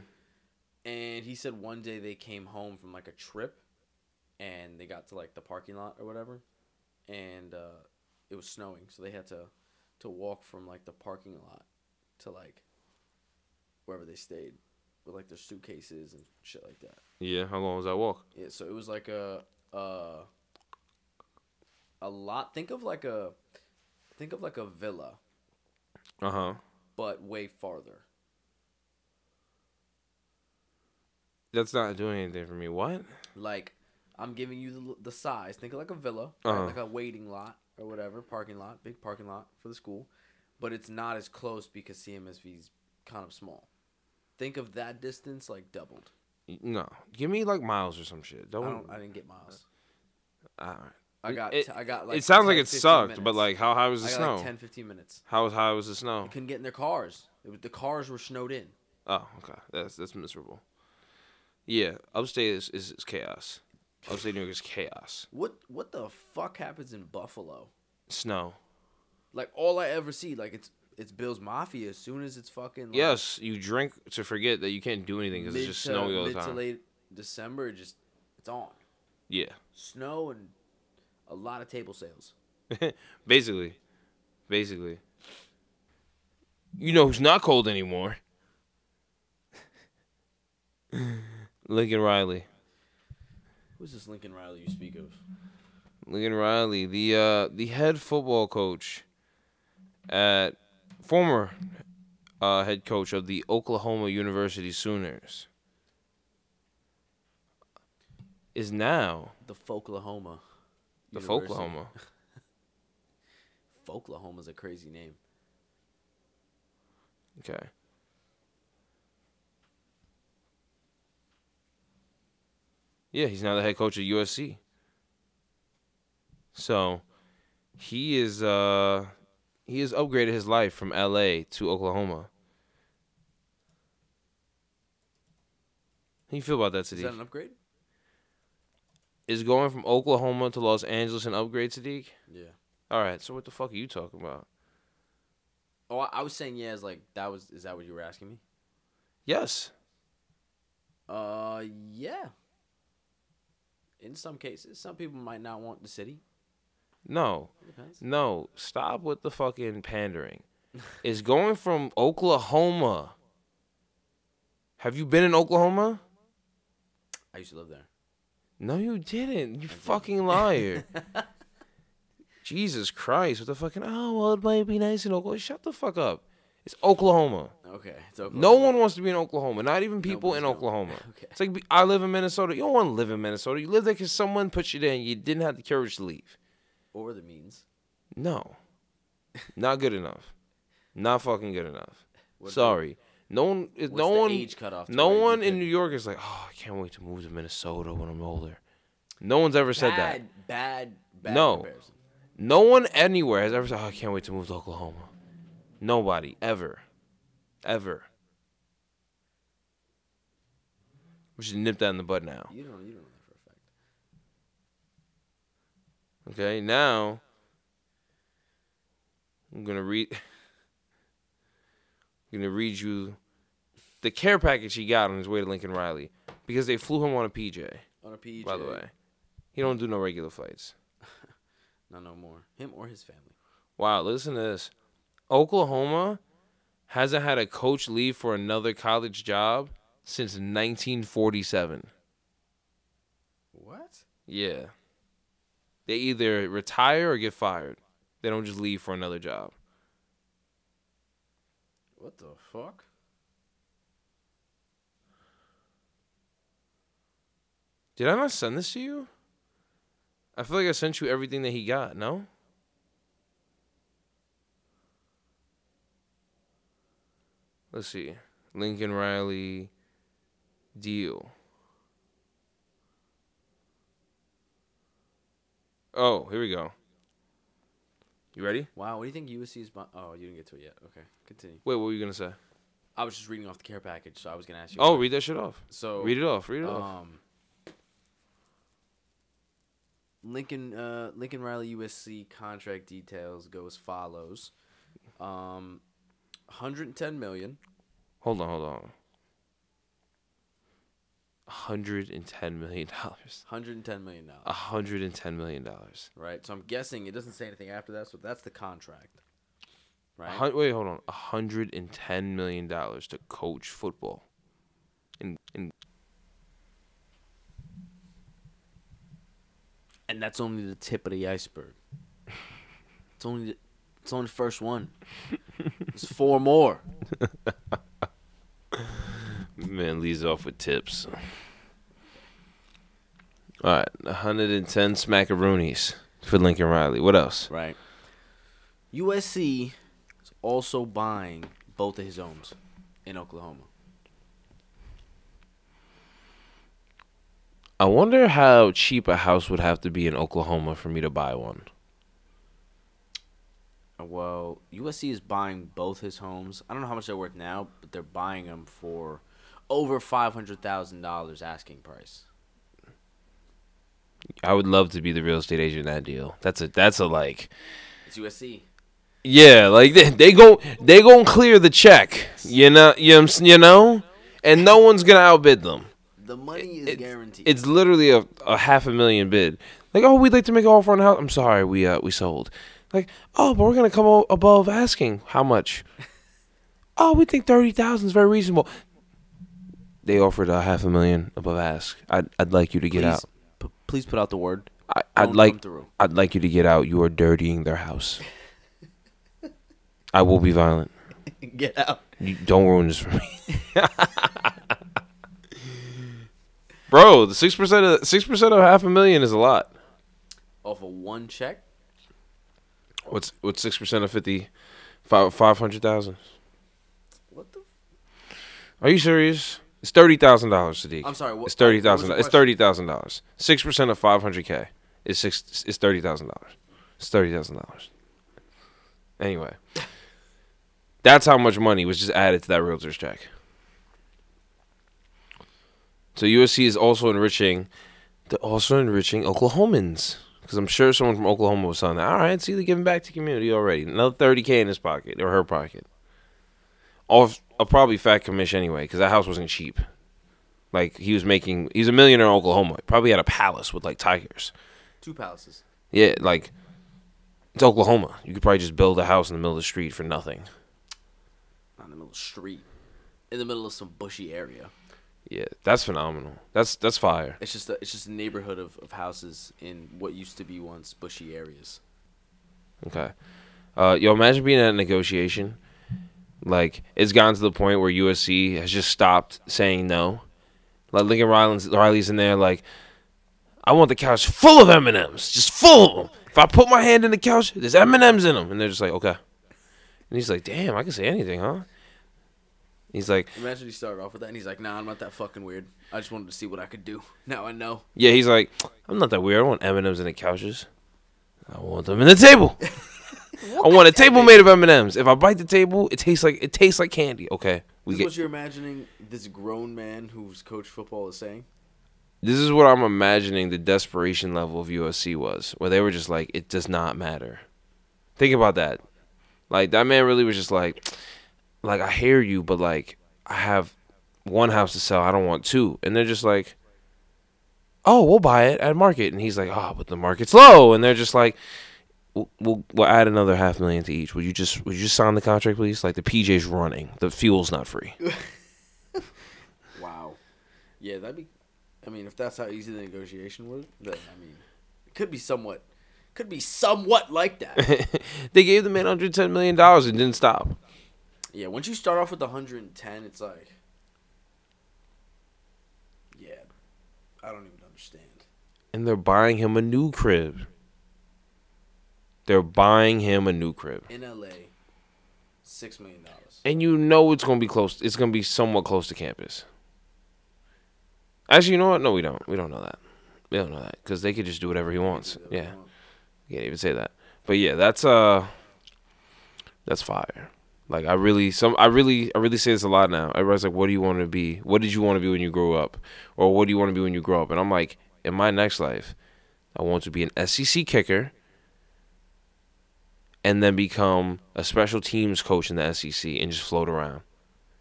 And he said one day they came home from like a trip, and they got to like the parking lot or whatever, and uh, it was snowing, so they had to to walk from like the parking lot to like wherever they stayed with like their suitcases and shit like that. Yeah, how long was that walk? Yeah, so it was like a a, a lot. Think of like a think of like a villa. Uh huh. But way farther. That's not doing anything for me. What? Like, I'm giving you the, the size. Think of like a villa, uh-huh. right? Like a waiting lot or whatever, parking lot, big parking lot for the school. But it's not as close because C M S V's kind of small. Think of that distance like doubled. No, give me like miles or some shit. Don't. I, don't, I didn't get miles. All right. I got. It, t- I got like. It sounds ten, like it sucked, minutes. But like, how high was the I got snow? Like ten, fifteen minutes. How high was the snow? They couldn't get in their cars. It was, the cars were snowed in. Oh, okay. That's that's miserable. Yeah, upstate is, is, is chaos. Upstate New York is chaos. What what the fuck happens in Buffalo? Snow. Like all I ever see, like it's it's Bill's Mafia. As soon as it's fucking. Like, yes, you drink to forget that you can't do anything because it's just snowy all the time. Mid to late December, it just it's on. Yeah. Snow and. A lot of table sales. Basically. Basically. You know who's not cold anymore? Lincoln Riley. Who's this Lincoln Riley you speak of? Lincoln Riley, the uh, the head football coach at former uh, head coach of the Oklahoma University Sooners, is now the Folklahoma. The Folklahoma. Folklahoma's a crazy name. Okay. Yeah, he's now the head coach at U S C. So, he is uh he has upgraded his life from L A to Oklahoma. How do you feel about that, Sadiq? Is that an upgrade? Is going from Oklahoma to Los Angeles an upgrade, Sadiq? Yeah. All right. So what the fuck are you talking about? Oh, I was saying yeah. Is like that was is that what you were asking me? Yes. Uh, yeah. In some cases, some people might not want the city. No. No. Stop with the fucking pandering. Is going from Oklahoma. Have you been in Oklahoma? I used to live there. No, you didn't. You fucking liar. Jesus Christ. What the fucking... Oh, well, it might be nice in Oklahoma. Shut the fuck up. It's Oklahoma. Okay, it's Oklahoma. No one wants to be in Oklahoma. Not even people Nobody's in Oklahoma. Okay. It's like, I live in Minnesota. You don't want to live in Minnesota. You live there because someone put you there and you didn't have the courage to leave. Or the means. No. Not good enough. Not fucking good enough. What Sorry. Mean? No one, What's no one, age cutoff no one in New York is like, oh, I can't wait to move to Minnesota when I'm older. No one's ever said bad, that. Bad, bad, no. comparison. No one anywhere has ever said, oh, I can't wait to move to Oklahoma. Nobody, ever. Ever. We should nip that in the bud now. You don't, you don't know that for a fact. Okay, now, I'm going to read... I'm going to read you the care package he got on his way to Lincoln Riley because they flew him on a P J. On a P J. By the way. He don't do no regular flights. Not no more. Him or his family. Wow, listen to this. Oklahoma hasn't had a coach leave for another college job since nineteen forty-seven. What? Yeah. They either retire or get fired. They don't just leave for another job. What the fuck? Did I not send this to you? I feel like I sent you everything that he got, no? Let's see. Lincoln Riley deal. Oh, here we go. You ready? Wow, what do you think U S C is... Bon- oh, you didn't get to it yet. Okay, continue. Wait, what were you going to say? I was just reading off the care package, so I was going to ask you... Oh, read that shit off. So Read it off, read it um, off. Lincoln uh, Lincoln Riley U S C contract details go as follows. Um, one hundred ten million dollars. Hold on, hold on. one hundred ten million dollars. one hundred ten million dollars. one hundred ten million dollars. Right. So I'm guessing it doesn't say anything after that, so that's the contract. Right? Wait, hold on. one hundred ten million dollars to coach football. And, and, and that's only the tip of the iceberg. It's only the, it's only the first one. There's four more. Man leads off with tips. All right, one hundred ten smackaroonies for Lincoln Riley. What else? Right. U S C is also buying both of his homes in Oklahoma. I wonder how cheap a house would have to be in Oklahoma for me to buy one. Well, U S C is buying both his homes. I don't know how much they're worth now, but they're buying them for over five hundred thousand dollars asking price. I would love to be the real estate agent in that deal. That's a that's a like. It's U S C. Yeah, like they they go they gonna clear the check, you know, you, you know, and no one's gonna outbid them. The money is it, guaranteed. It's literally a, a half a million bid. Like, oh, we'd like to make an offer on a house. I'm sorry, we uh we sold. Like, oh, but we're going to come above asking. How much? Oh, we think thirty thousand dollars is very reasonable. They offered a half a million above ask. I'd, I'd like you to get please, out. P- please put out the word. I, I'd like I'd like you to get out. You are dirtying their house. I will be violent. Get out. You, don't ruin this for me. Bro, the six percent of, six percent of half a million is a lot. Off of one check? What's what's six percent of fifty, five five hundred thousand? What the? F- Are you serious? It's thirty thousand dollars, Sadiq. I'm sorry. What, it's thirty thousand. It's thirty thousand dollars. Six percent of five hundred k is six. It's thirty thousand dollars. It's thirty thousand dollars. Anyway, that's how much money was just added to that realtor's check. So U S C is also enriching. They're also enriching Oklahomans. Because I'm sure someone from Oklahoma was saying that. All right, see, they're giving back to community already. Another thirty K in his pocket or her pocket. Off a probably fat commission anyway, because that house wasn't cheap. Like, he was making, he's a millionaire in Oklahoma. Probably had a palace with, like, tigers. Two palaces. Yeah, like, it's Oklahoma. You could probably just build a house in the middle of the street for nothing. Not in the middle of the street. In the middle of some bushy area. Yeah, that's phenomenal. That's that's fire. It's just a, it's just a neighborhood of, of houses in what used to be once bushy areas. Okay. Uh, yo, imagine being at a negotiation. Like, it's gotten to the point where U S C has just stopped saying no. Like, Lincoln Riley's, Riley's in there like, I want the couch full of M and M's. Just full of them. If I put my hand in the couch, there's M and M's in them. And they're just like, okay. And he's like, damn, I can say anything, huh? He's like, imagine he started off with that, and he's like, nah, I'm not that fucking weird. I just wanted to see what I could do. Now I know. Yeah, he's like, I'm not that weird. I don't want M and M's in the couches. I want them in the table. I want a table made of M and M's. If I bite the table, it tastes like it tastes like candy. Okay, we this get. Is what you're imagining this grown man who's coached football is saying? This is what I'm imagining the desperation level of U S C was, where they were just like, it does not matter. Think about that. Like, that man really was just like. Like, I hear you, but, like, I have one house to sell. I don't want two. And they're just like, oh, we'll buy it at market. And he's like, oh, but the market's low. And they're just like, we'll, we'll, we'll add another half million to each. Would you just would you just sign the contract, please? Like, the P J's running. The fuel's not free. Wow. Yeah, that'd be – I mean, if that's how easy the negotiation was, then, I mean, it could be somewhat – could be somewhat like that. They gave the man one hundred ten million dollars and didn't stop. Yeah, once you start off with one hundred ten, it's like, yeah, I don't even understand. And they're buying him a new crib. They're buying him a new crib. In L A, six million dollars. And you know it's going to be close. It's going to be somewhat close to campus. Actually, you know what? No, we don't. We don't know that. We don't know that because they could just do whatever he wants. Whatever yeah. He wants. You can't even say that. But, yeah, that's uh, that's fire. Like, I really some I really I really say this a lot now. Everybody's like, what do you want to be? What did you want to be when you grow up? Or what do you want to be when you grow up? And I'm like, in my next life, I want to be an S E C kicker and then become a special teams coach in the S E C and just float around.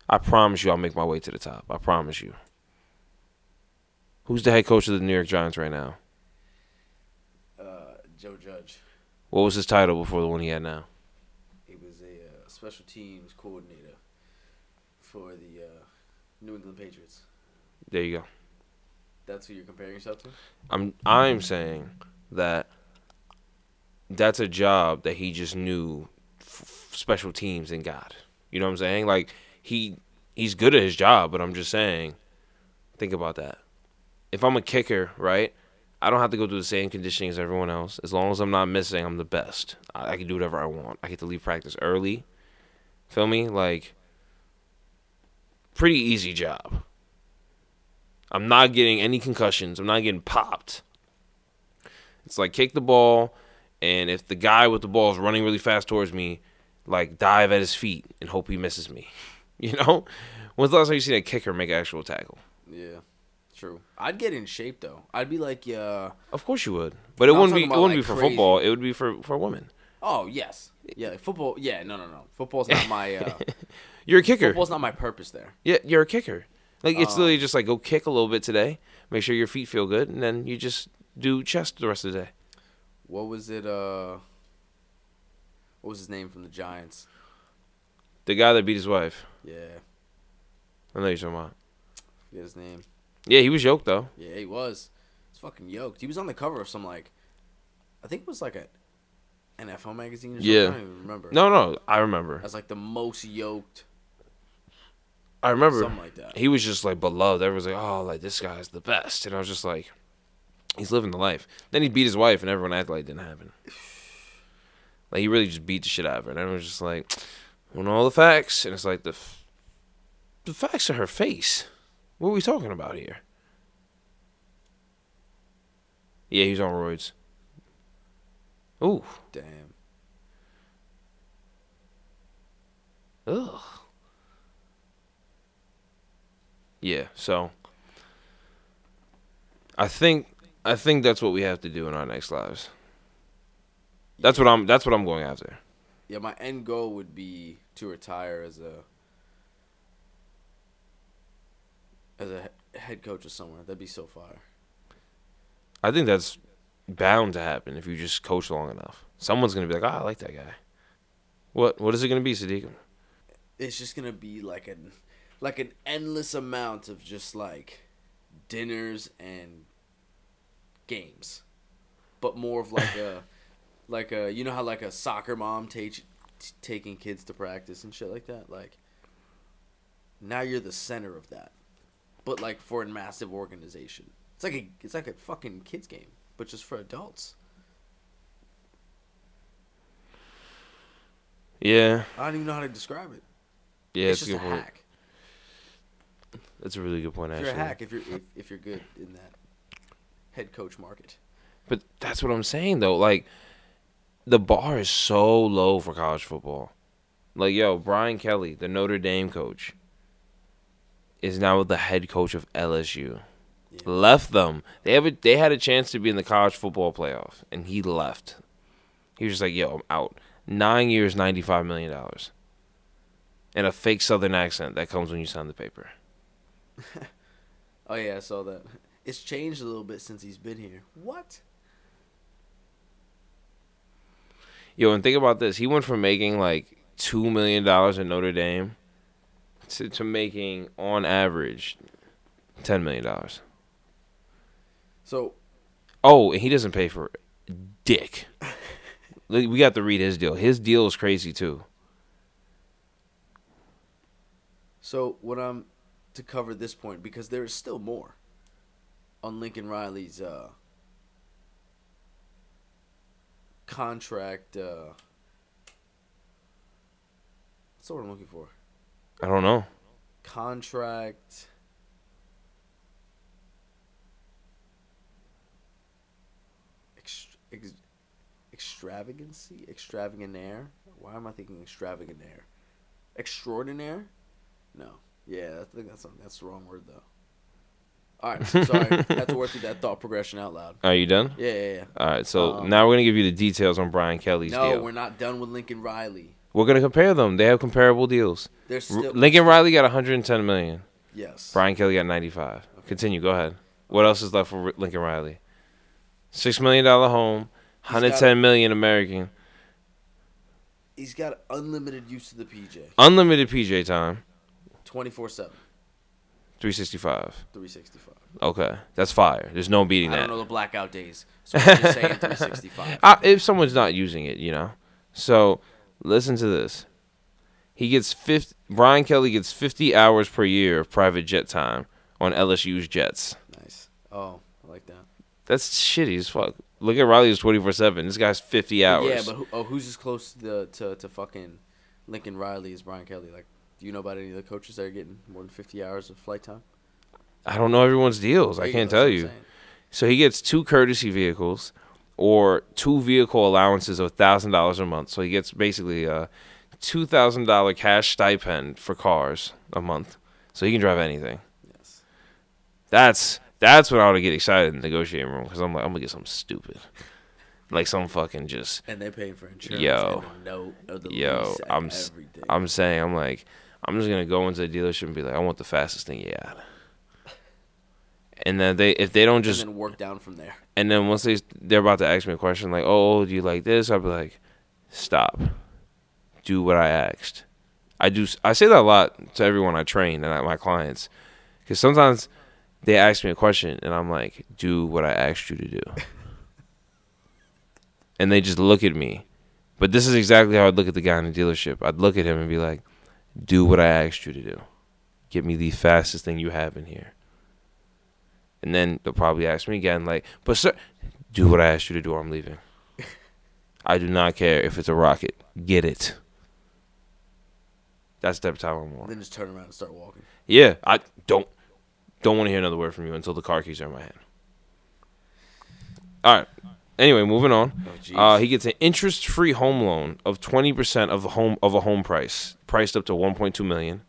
I promise you I'll make my way to the top. I promise you. Who's the head coach of the New York Giants right now? Uh, Joe Judge. What was his title before the one he had now? He was a uh, special teams coordinator for the uh, New England Patriots. There you go. That's who you're comparing yourself to? I'm I'm saying that that's a job that he just knew f- special teams and got. You know what I'm saying? Like, he he's good at his job, but I'm just saying, think about that. If I'm a kicker, right, I don't have to go through the same conditioning as everyone else. As long as I'm not missing, I'm the best. I, I can do whatever I want. I get to leave practice early. Feel me? Like, pretty easy job. I'm not getting any concussions. I'm not getting popped. It's like kick the ball, and if the guy with the ball is running really fast towards me, like dive at his feet and hope he misses me. You know? When's the last time you seen a kicker make an actual tackle? Yeah, true. I'd get in shape, though. I'd be like, yeah. Of course you would. But it wouldn't be it wouldn't like be for crazy. Football. It would be for, for women. Oh, yes. Yeah, like football. Yeah, no, no, no. Football's not my... Uh, you're a kicker. Football's not my purpose there. Yeah, you're a kicker. Like, it's um, literally just like, go kick a little bit today, make sure your feet feel good, and then you just do chest the rest of the day. What was it, uh, what was his name from the Giants? The guy that beat his wife. Yeah. I know you're talking about. I forget his name. Yeah, he was yoked, though. Yeah, he was. He's fucking yoked. He was on the cover of some, like, I think it was like a N F L magazine or something. Yeah. I don't even remember. No, no, I remember. As, like, the most yoked. I remember something like that. He was just like beloved. Everyone's like, oh, like this guy's the best. And I was just like, he's living the life. Then he beat his wife and everyone acted like it didn't happen. Like he really just beat the shit out of her. And everyone's just like, I want all the facts. And it's like the f- the facts are her face. What are we talking about here? Yeah, he's on roids. Ooh. Damn. Ugh. Yeah, so I think I think that's what we have to do in our next lives. That's yeah. what I'm that's what I'm going after. Yeah, my end goal would be to retire as a as a head coach or somewhere. That'd be so fire. I think that's bound to happen if you just coach long enough. Someone's going to be like, "Oh, I like that guy." What what is it going to be, Sadiq? It's just going to be like an Like an endless amount of just like dinners and games, but more of like a like a you know how like a soccer mom takes t- taking kids to practice and shit like that. Like now you're the center of that, but like for a massive organization. It's like a it's like a fucking kids game, but just for adults. Yeah. I don't even know how to describe it. Yeah, it's, it's just a hack. Point. That's a really good point, actually. You're a hack if you're if, if you're good in that head coach market. But that's what I'm saying, though. Like, the bar is so low for college football. Like, yo, Brian Kelly, the Notre Dame coach, is now the head coach of L S U. Yeah. Left them. They have a, they had a chance to be in the college football playoff, and he left. He was just like, yo, I'm out. Nine years, ninety-five million dollars. And a fake Southern accent that comes when you sign the paper. Oh, yeah, I saw that. It's changed a little bit since he's been here. What? Yo, and think about this. He went from making, like, two million dollars in Notre Dame to, to making, on average, ten million dollars. So. Oh, and he doesn't pay for dick. We got to read his deal. His deal is crazy, too. So, what I'm... to cover this point, because there is still more on Lincoln Riley's uh, contract. Uh, what's the word I'm looking for? I don't know. Contract. Ext- ex- extravagancy? Extravaganaire? Why am I thinking extravaganaire? Extraordinaire? No. Yeah, I think that's that's the wrong word, though. All right, sorry. I had to work through that thought progression out loud. Are you done? Yeah, yeah, yeah. All right, so um, now we're going to give you the details on Brian Kelly's no, deal. No, we're not done with Lincoln Riley. We're going to compare them. They have comparable deals. They're still- R- Lincoln Riley got one hundred ten million dollars. Yes. Brian Kelly got ninety-five. Okay. Continue. Go ahead. What else is left for Lincoln Riley? six million dollars home, one hundred ten million dollars American. He's got unlimited use of the P J. Unlimited P J time. twenty-four seven. three sixty-five. three sixty-five. Okay. That's fire. There's no beating that. I don't know the blackout days. So I'm just saying three sixty-five. I, if someone's not using it, you know. So, listen to this. He gets fifty. Brian Kelly gets fifty hours per year of private jet time on L S U's jets. Nice. Oh, I like that. That's shitty as fuck. Look at Riley is twenty-four seven. This guy's fifty hours. Yeah, but who, oh, who's as close to, the, to to fucking Lincoln Riley as Brian Kelly? Like, do you know about any of the coaches that are getting more than fifty hours of flight time? I don't know everyone's deals. I can't tell you. So he gets two courtesy vehicles or two vehicle allowances of one thousand dollars a month. So he gets basically a two thousand dollars cash stipend for cars a month. So he can drive anything. Yes. That's that's when I ought to get excited in the negotiating room because I'm like, I'm going to get something stupid. Like some fucking just. And they're paying for insurance. Yo. And the note of the yo. Lease I'm, everything. I'm saying, I'm like, I'm just going to go into the dealership and be like, I want the fastest thing you got. And then they, if they don't just. And then work down from there. And then once they, they're about to ask me a question like, oh, do you like this? I'll be like, stop. Do what I asked. I do. I say that a lot to everyone I train and my clients. Because sometimes they ask me a question and I'm like, do what I asked you to do. And they just look at me. But this is exactly how I'd look at the guy in the dealership. I'd look at him and be like, do what I asked you to do. Get me the fastest thing you have in here. And then they'll probably ask me again, like, but sir, do what I asked you to do or I'm leaving. I do not care if it's a rocket. Get it. That's the time I'm on. Then just turn around and start walking. Yeah, I don't don't want to hear another word from you until the car keys are in my hand. All right. Anyway, moving on. Oh, uh, he gets an interest-free home loan of twenty percent of the home of a home price, priced up to one point two million dollars.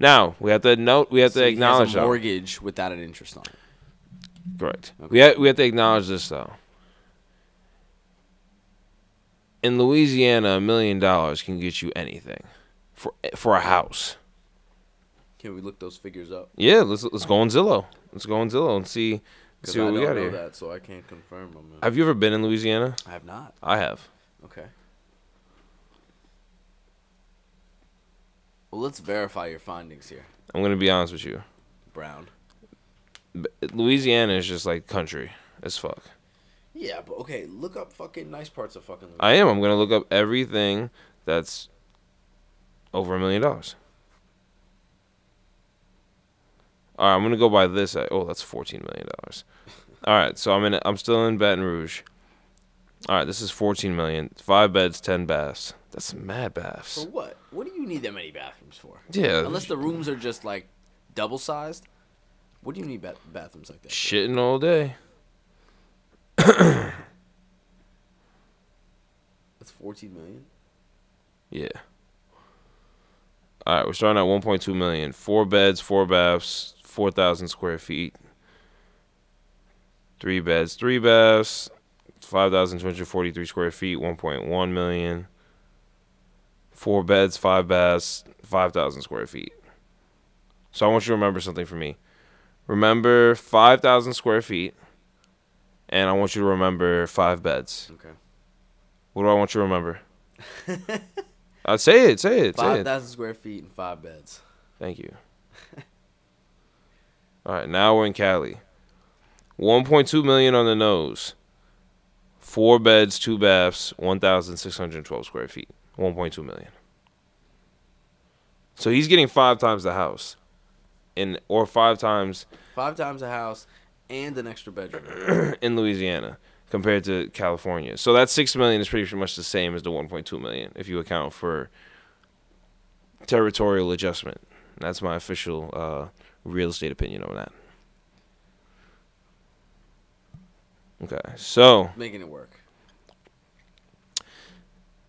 Now, we have to note, we have so to acknowledge that. Mortgage without an interest on it. Correct. Okay. We, have, we have to acknowledge this, though. In Louisiana, a million dollars can get you anything for for a house. Can we look those figures up? Yeah, let's let's go on Zillow. Let's go on Zillow and see, see what we got here. I don't know that, so I can't confirm them. Have you ever been in Louisiana? I have not. I have. Okay. Well, let's verify your findings here. I'm going to be honest with you. Brown. Louisiana is just like country as fuck. Yeah, but okay, look up fucking nice parts of fucking Louisiana. I am. I'm going to look up everything that's over a million dollars. All right, I'm going to go by this. Oh, that's fourteen million dollars. All right, so I'm in. I'm still in Baton Rouge. All right, this is fourteen million dollars. Five beds, ten baths. That's mad baths. For what? What do you need that many bathrooms for? Yeah. Unless the rooms are just, like, double-sized. What do you need ba- bathrooms like that? Shitting for? All day. That's fourteen million dollars? Yeah. All right, we're starting at one point two million dollars. Four beds, four baths, four thousand square feet. Three beds, three baths, five thousand two hundred forty-three square feet, one point one million dollars. Four beds, five baths, five thousand square feet. So I want you to remember something for me. Remember five thousand square feet, and I want you to remember five beds. Okay. What do I want you to remember? I'll say it, say it, say it. five thousand square feet and five beds. Thank you. All right, now we're in Cali. one point two million dollars on the nose. Four beds, two baths, one thousand six hundred twelve square feet. one point two million dollars. So he's getting five times the house, in or five times five times the house and an extra bedroom in Louisiana compared to California. So that six million is pretty much the same as the one point two million if you account for territorial adjustment. That's my official uh, real estate opinion on that. Okay, so making it work.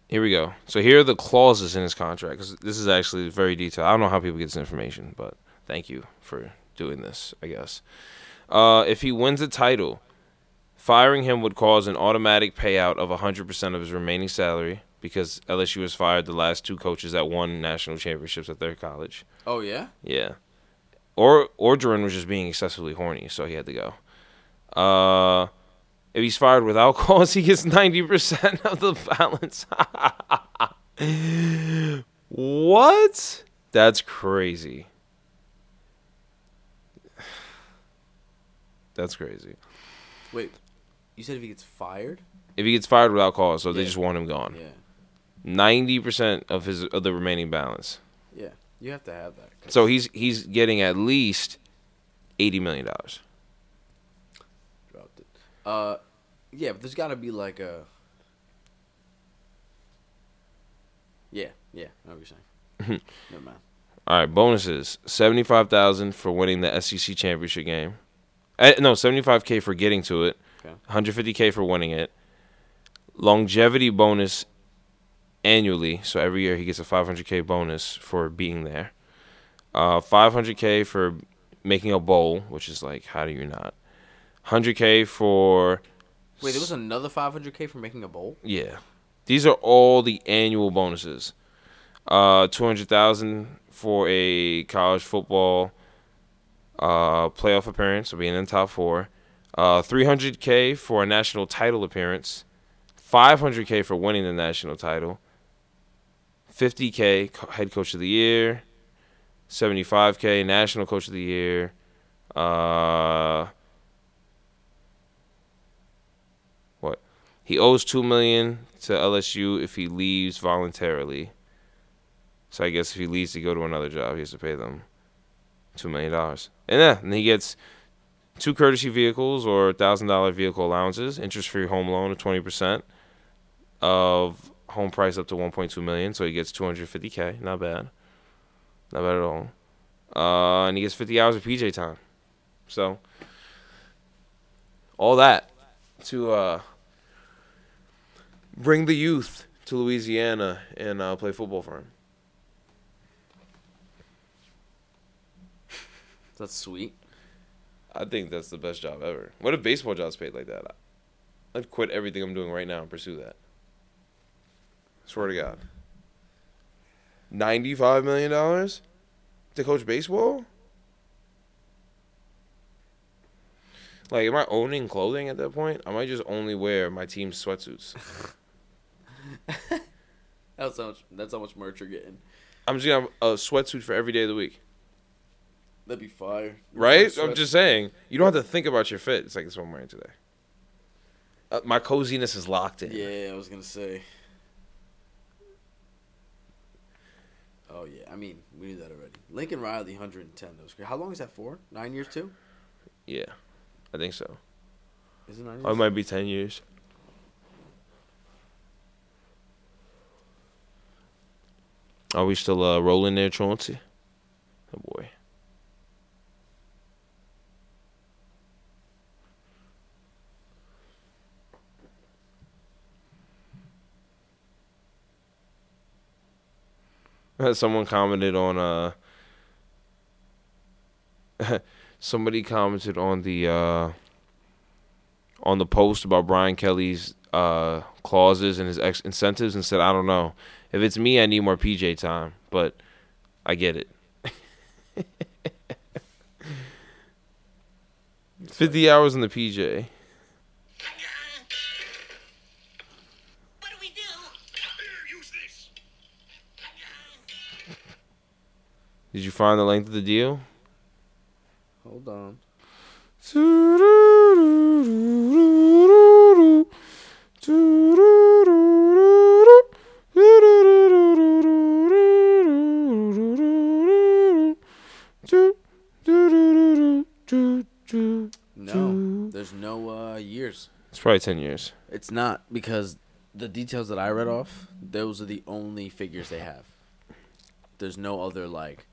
Here we go. So here are the clauses in his contract, because this is actually very detailed. I don't know how people get this information, but thank you for doing this, I guess. Uh, if he wins the title, firing him would cause an automatic payout of one hundred percent of his remaining salary, because L S U has fired the last two coaches that won national championships at their college. Oh, yeah? Yeah. Or Orgeron was just being excessively horny, so he had to go. Uh, if he's fired without cause, he gets ninety percent of the balance. What? That's crazy. That's crazy. Wait, you said if he gets fired? If he gets fired without cause, so yeah. They just want him gone. Yeah. ninety percent of his of the remaining balance. Yeah, you have to have that. So he's he's getting at least eighty million dollars. Dropped it. Uh, yeah, but there's got to be like a... Yeah, yeah, I know what you're saying. Never mind. All right, bonuses. seventy-five thousand dollars for winning the S E C championship game. Uh, no, seventy-five thousand dollars for getting to it. Okay. one hundred fifty thousand dollars for winning it. Longevity bonus annually, so every year he gets a five hundred thousand dollars bonus for being there. Uh, five hundred thousand dollars for making a bowl, which is like, how do you not? one hundred thousand dollars for... Wait, there was another five hundred thousand dollars for making a bowl? Yeah. These are all the annual bonuses. Uh, two hundred thousand dollars for a college football uh, playoff appearance, so being in the top four. Uh, three hundred thousand dollars for a national title appearance. five hundred thousand dollars for winning the national title. fifty thousand dollars head coach of the year. seventy-five thousand dollars national coach of the year. Uh, what? He owes two million dollars to L S U if he leaves voluntarily. So I guess if he leaves to go to another job, he has to pay them two million dollars. And yeah, and he gets two courtesy vehicles or one thousand dollars vehicle allowances, interest-free home loan of twenty percent. Of home price up to one point two million dollars, so he gets two hundred fifty thousand dollars. Not bad. Not bad at all. Uh, and he gets fifty hours of P J time. So, all that to uh, bring the youth to Louisiana and uh, play football for him. That's sweet. I think that's the best job ever. What if baseball jobs paid like that? I'd quit everything I'm doing right now and pursue that. Swear to God. ninety-five million dollars to coach baseball? Like, am I owning clothing at that point? I might just only wear my team's sweatsuits. That's how much, that's how much merch you're getting. I'm just going to have a sweatsuit for every day of the week. That'd be fire. Right? I'm just saying. You don't have to think about your fit. It's like this one I'm wearing today. Uh, my coziness is locked in. Yeah, I was going to say. Oh, yeah. I mean, we knew that already. Lincoln Riley, one hundred ten. That was great. How long is that for? Nine years, too? Yeah. I think so. Is it nine years? Or it might be ten years. Are we still uh, rolling there, Chauncey? Oh, boy. Someone commented on uh somebody commented on the uh, on the post about Brian Kelly's uh, clauses and his ex- incentives and said, I don't know. If it's me, I need more P J time, but I get it. Fifty hours in the P J. Did you find the length of the deal? Hold on. No, there's no uh, years. It's probably ten years. It's not, because the details that I read off, those are the only figures they have. There's no other, like...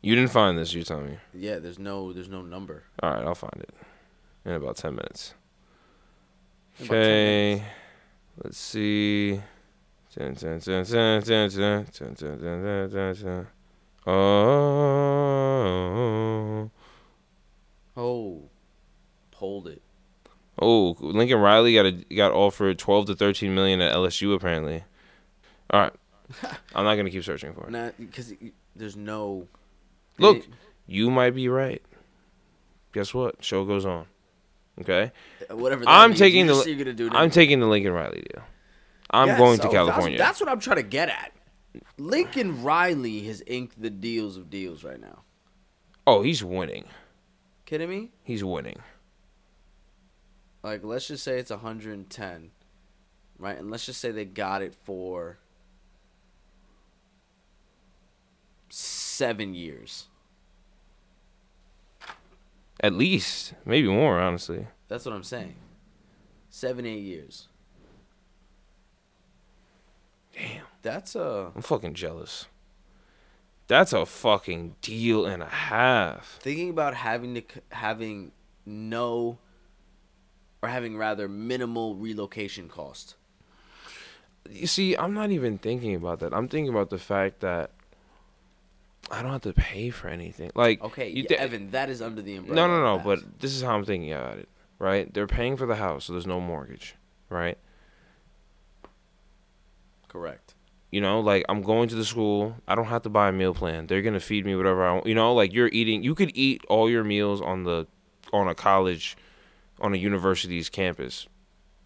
You didn't find this, you tell me. Yeah, there's no there's no number. All right, I'll find it in about ten minutes. Okay, let's see. Oh. Oh, pulled it. Oh, Lincoln Riley got a, got offered twelve to thirteen million dollars at L S U apparently. All right. I'm not going to keep searching for it. Nah, because there's no... Look, You might be right. Guess what? Show goes on. Okay? Whatever that I'm means, taking the you're gonna do I'm taking the Lincoln Riley deal. I'm yes, going to oh, California. That's, that's what I'm trying to get at. Lincoln Riley has inked the deals of deals right now. Oh, he's winning. Kidding me? He's winning. Like, let's just say it's one hundred ten, right? And let's just say they got it for seven years. At least. Maybe more, honestly. That's what I'm saying. Seven, eight years. Damn. That's a... I'm fucking jealous. That's a fucking deal and a half. Thinking about having to having no... Or having rather minimal relocation cost. You see, I'm not even thinking about that. I'm thinking about the fact that I don't have to pay for anything. Like, okay, you th- Evan, that is under the umbrella. No, no, no. But this is how I'm thinking about it, right? They're paying for the house, so there's no mortgage, right? Correct. You know, like, I'm going to the school. I don't have to buy a meal plan. They're gonna feed me whatever I want. You know, like, you're eating. You could eat all your meals on the on a college. on a university's campus,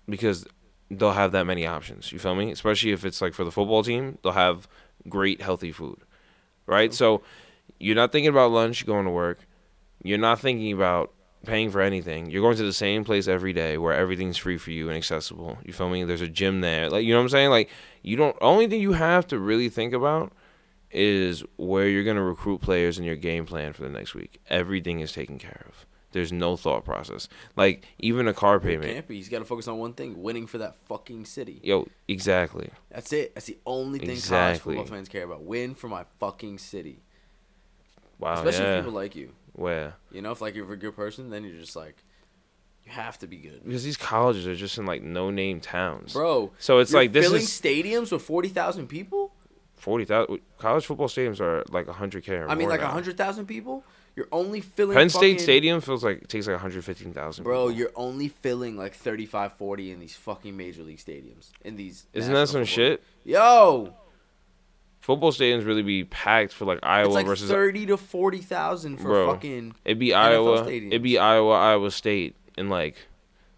because they'll have that many options. You feel me? Especially if it's like for the football team, they'll have great healthy food, right? Okay. So you're not thinking about lunch going to work. You're not thinking about paying for anything. You're going to the same place every day where everything's free for you and accessible. You feel me? There's a gym there. Like, you know what I'm saying? Like, you don't, only thing you have to really think about is where you're going to recruit players in your game plan for the next week. Everything is taken care of. There's no thought process. Like, even a car payment. It can't be. He's got to focus on one thing, winning for that fucking city. Yo, exactly. That's it. That's the only thing exactly. college football fans care about. Win for my fucking city. Wow, Especially yeah. if people like you. Where? You know, if, like, you're a good person, then you're just, like, you have to be good. Because these colleges are just in, like, no-name towns. Bro. So it's, like, this is... filling stadiums with forty thousand people? forty thousand? College football stadiums are, like, one hundred K or I more I mean, like, now. one hundred thousand people? You're only filling... Penn State fucking, Stadium feels like... takes like one hundred fifteen thousand. Bro, people. You're only filling like thirty-five, forty in these fucking major league stadiums. In these... Isn't that some football. Shit? Yo! Football stadiums really be packed for like Iowa it's like versus... thirty to forty thousand for bro, fucking... It'd be Iowa... It'd be Iowa, Iowa State in like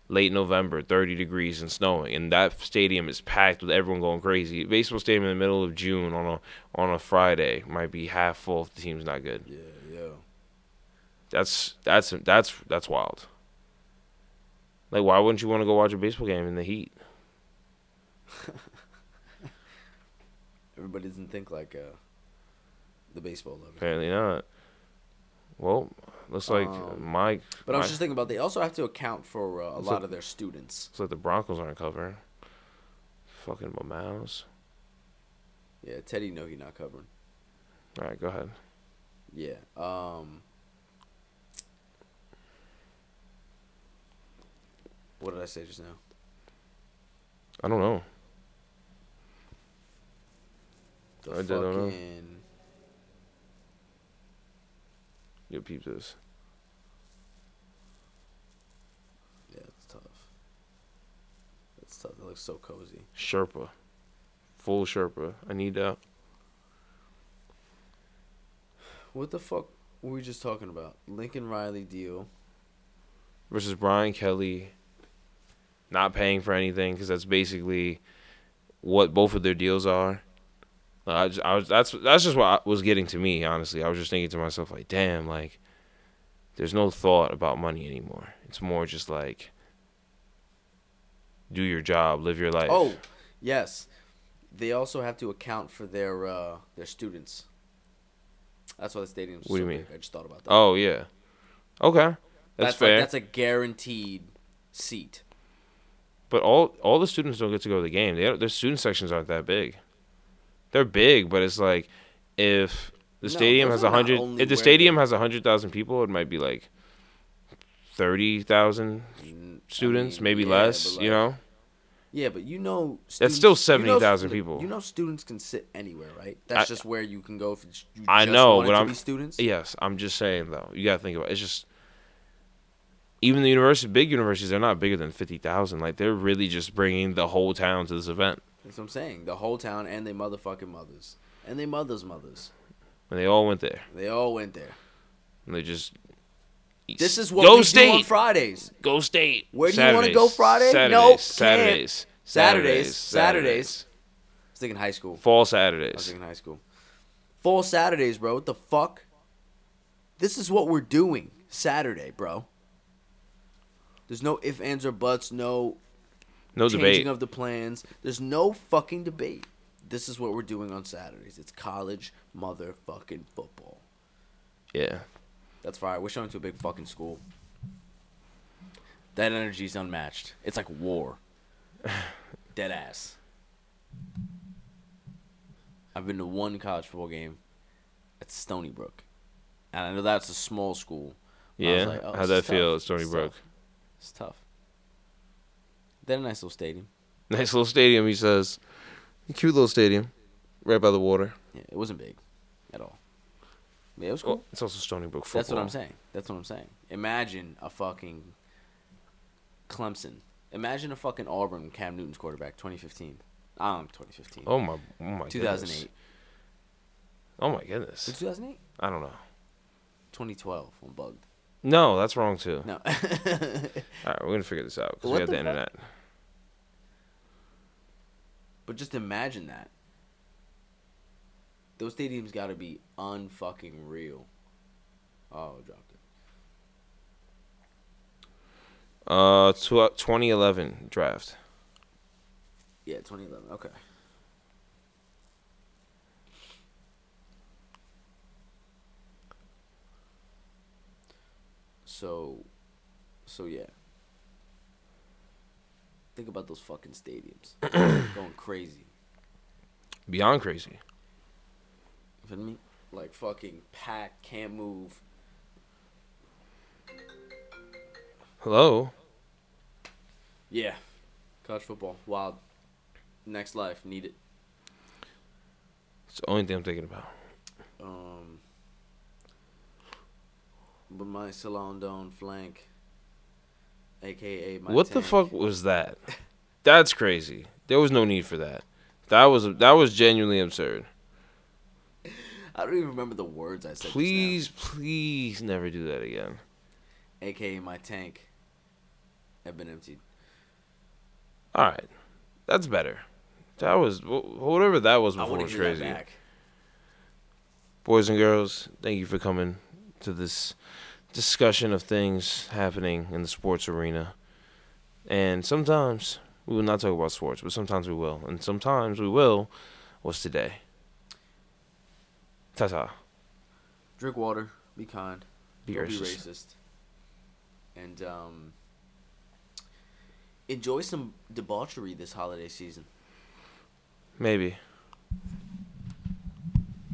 late November, thirty degrees and snowing. And that stadium is packed with everyone going crazy. Baseball stadium in the middle of June on a, on a Friday might be half full if the team's not good. Yeah. That's that's that's that's wild. Like, why wouldn't you want to go watch a baseball game in the heat? Everybody doesn't think like uh, the baseball lover. Apparently not. Well, looks like um, my. But my, I was just thinking about they also have to account for uh, a lot like, of their students. It's like the Broncos aren't covering. Fucking Mamau's. Yeah, Teddy, no, he's not covering. All right, go ahead. Yeah. Um. What did I say just now? I don't know. The I fucking... don't know. Yo, peep this. Yeah, it's tough. It's tough. It looks so cozy. Sherpa. Full Sherpa. I need that. What the fuck were we just talking about? Lincoln Riley deal. Versus Brian Kelly... Not paying for anything, because that's basically what both of their deals are. I, just, I was that's that's just what I was getting to me. Honestly, I was just thinking to myself, like, damn, like, there's no thought about money anymore. It's more just like, do your job, live your life. Oh, yes, they also have to account for their uh, their students. That's why the stadium's so big. I just thought about that. Oh yeah, okay, that's, that's fair. Like, that's a guaranteed seat. But all all the students don't get to go to the game. They their student sections aren't that big. They're big, but it's like if the stadium no, has a hundred, if the stadium has a hundred thousand people, it might be like thirty thousand students, I mean, maybe yeah, less. Like, you know. Yeah, but you know, students, that's still seventy thousand you know, people. You know, students can sit anywhere, right? That's I, just where you can go if you just I know, want but to I'm, be students. Yes, I'm just saying though. You gotta think about it. It's just. Even the university, big universities, they're not bigger than fifty thousand. Like, they're really just bringing the whole town to this event. That's what I'm saying. The whole town and they motherfucking mothers. And they mothers' mothers. And they all went there. They all went there. And they just... This is what go we State. do on Fridays. Go State. Where do Saturdays. you want to go Friday? Saturdays. Nope. Saturdays. Saturdays. Saturdays. Saturdays. I was thinking high school. Fall Saturdays. I was thinking high school. Fall Saturdays, bro. What the fuck? This is what we're doing Saturday, bro. There's no ifs, ands, or buts. No, no changing debate. of the plans. There's no fucking debate. This is what we're doing on Saturdays. It's college motherfucking football. Yeah. That's fire. We're showing to a big fucking school. That energy's unmatched. It's like war. Dead ass. I've been to one college football game at Stony Brook. And I know that's a small school. Yeah. Like, oh, how'd that feel at Stony Brook? Tough. It's tough. They had a nice little stadium. Nice little stadium, he says. A cute little stadium. Right by the water. Yeah, it wasn't big at all. Yeah, it was cool. Well, it's also Stony Brook football. That's what I'm saying. That's what I'm saying. Imagine a fucking Clemson. Imagine a fucking Auburn, Cam Newton's quarterback, twenty fifteen. Um, twenty fifteen. Oh, my, oh my two thousand eight. Goodness. Oh, my goodness. Was it two thousand eight? I don't know. twenty twelve, I'm bugged. No, that's wrong, too. No. All right, we're going to figure this out because we got the, the internet. But just imagine that. Those stadiums got to be unfucking real. Oh, I dropped it. Uh, tw- twenty eleven draft. Yeah, twenty eleven. Okay. So, so yeah. Think about those fucking stadiums. Going crazy. Beyond crazy. You feel me? Like fucking packed, can't move. Hello? Yeah. College football. Wild. Next life. Need it. It's the only thing I'm thinking about. Um, But my Salon Don Flank, a k a my What tank. The fuck was that? That's crazy. There was no need for that. That was that was genuinely absurd. I don't even remember the words I said. Please, please never do that again. A K A my tank had been emptied. All right. That's better. That was, whatever that was before was crazy. Back. Boys and girls, thank you for coming to this discussion of things happening in the sports arena. And sometimes we will not talk about sports, but sometimes we will. And sometimes we will. What's today? Ta-ta. Drink water. Be kind. Be racist. Be racist. And um, enjoy some debauchery this holiday season. Maybe.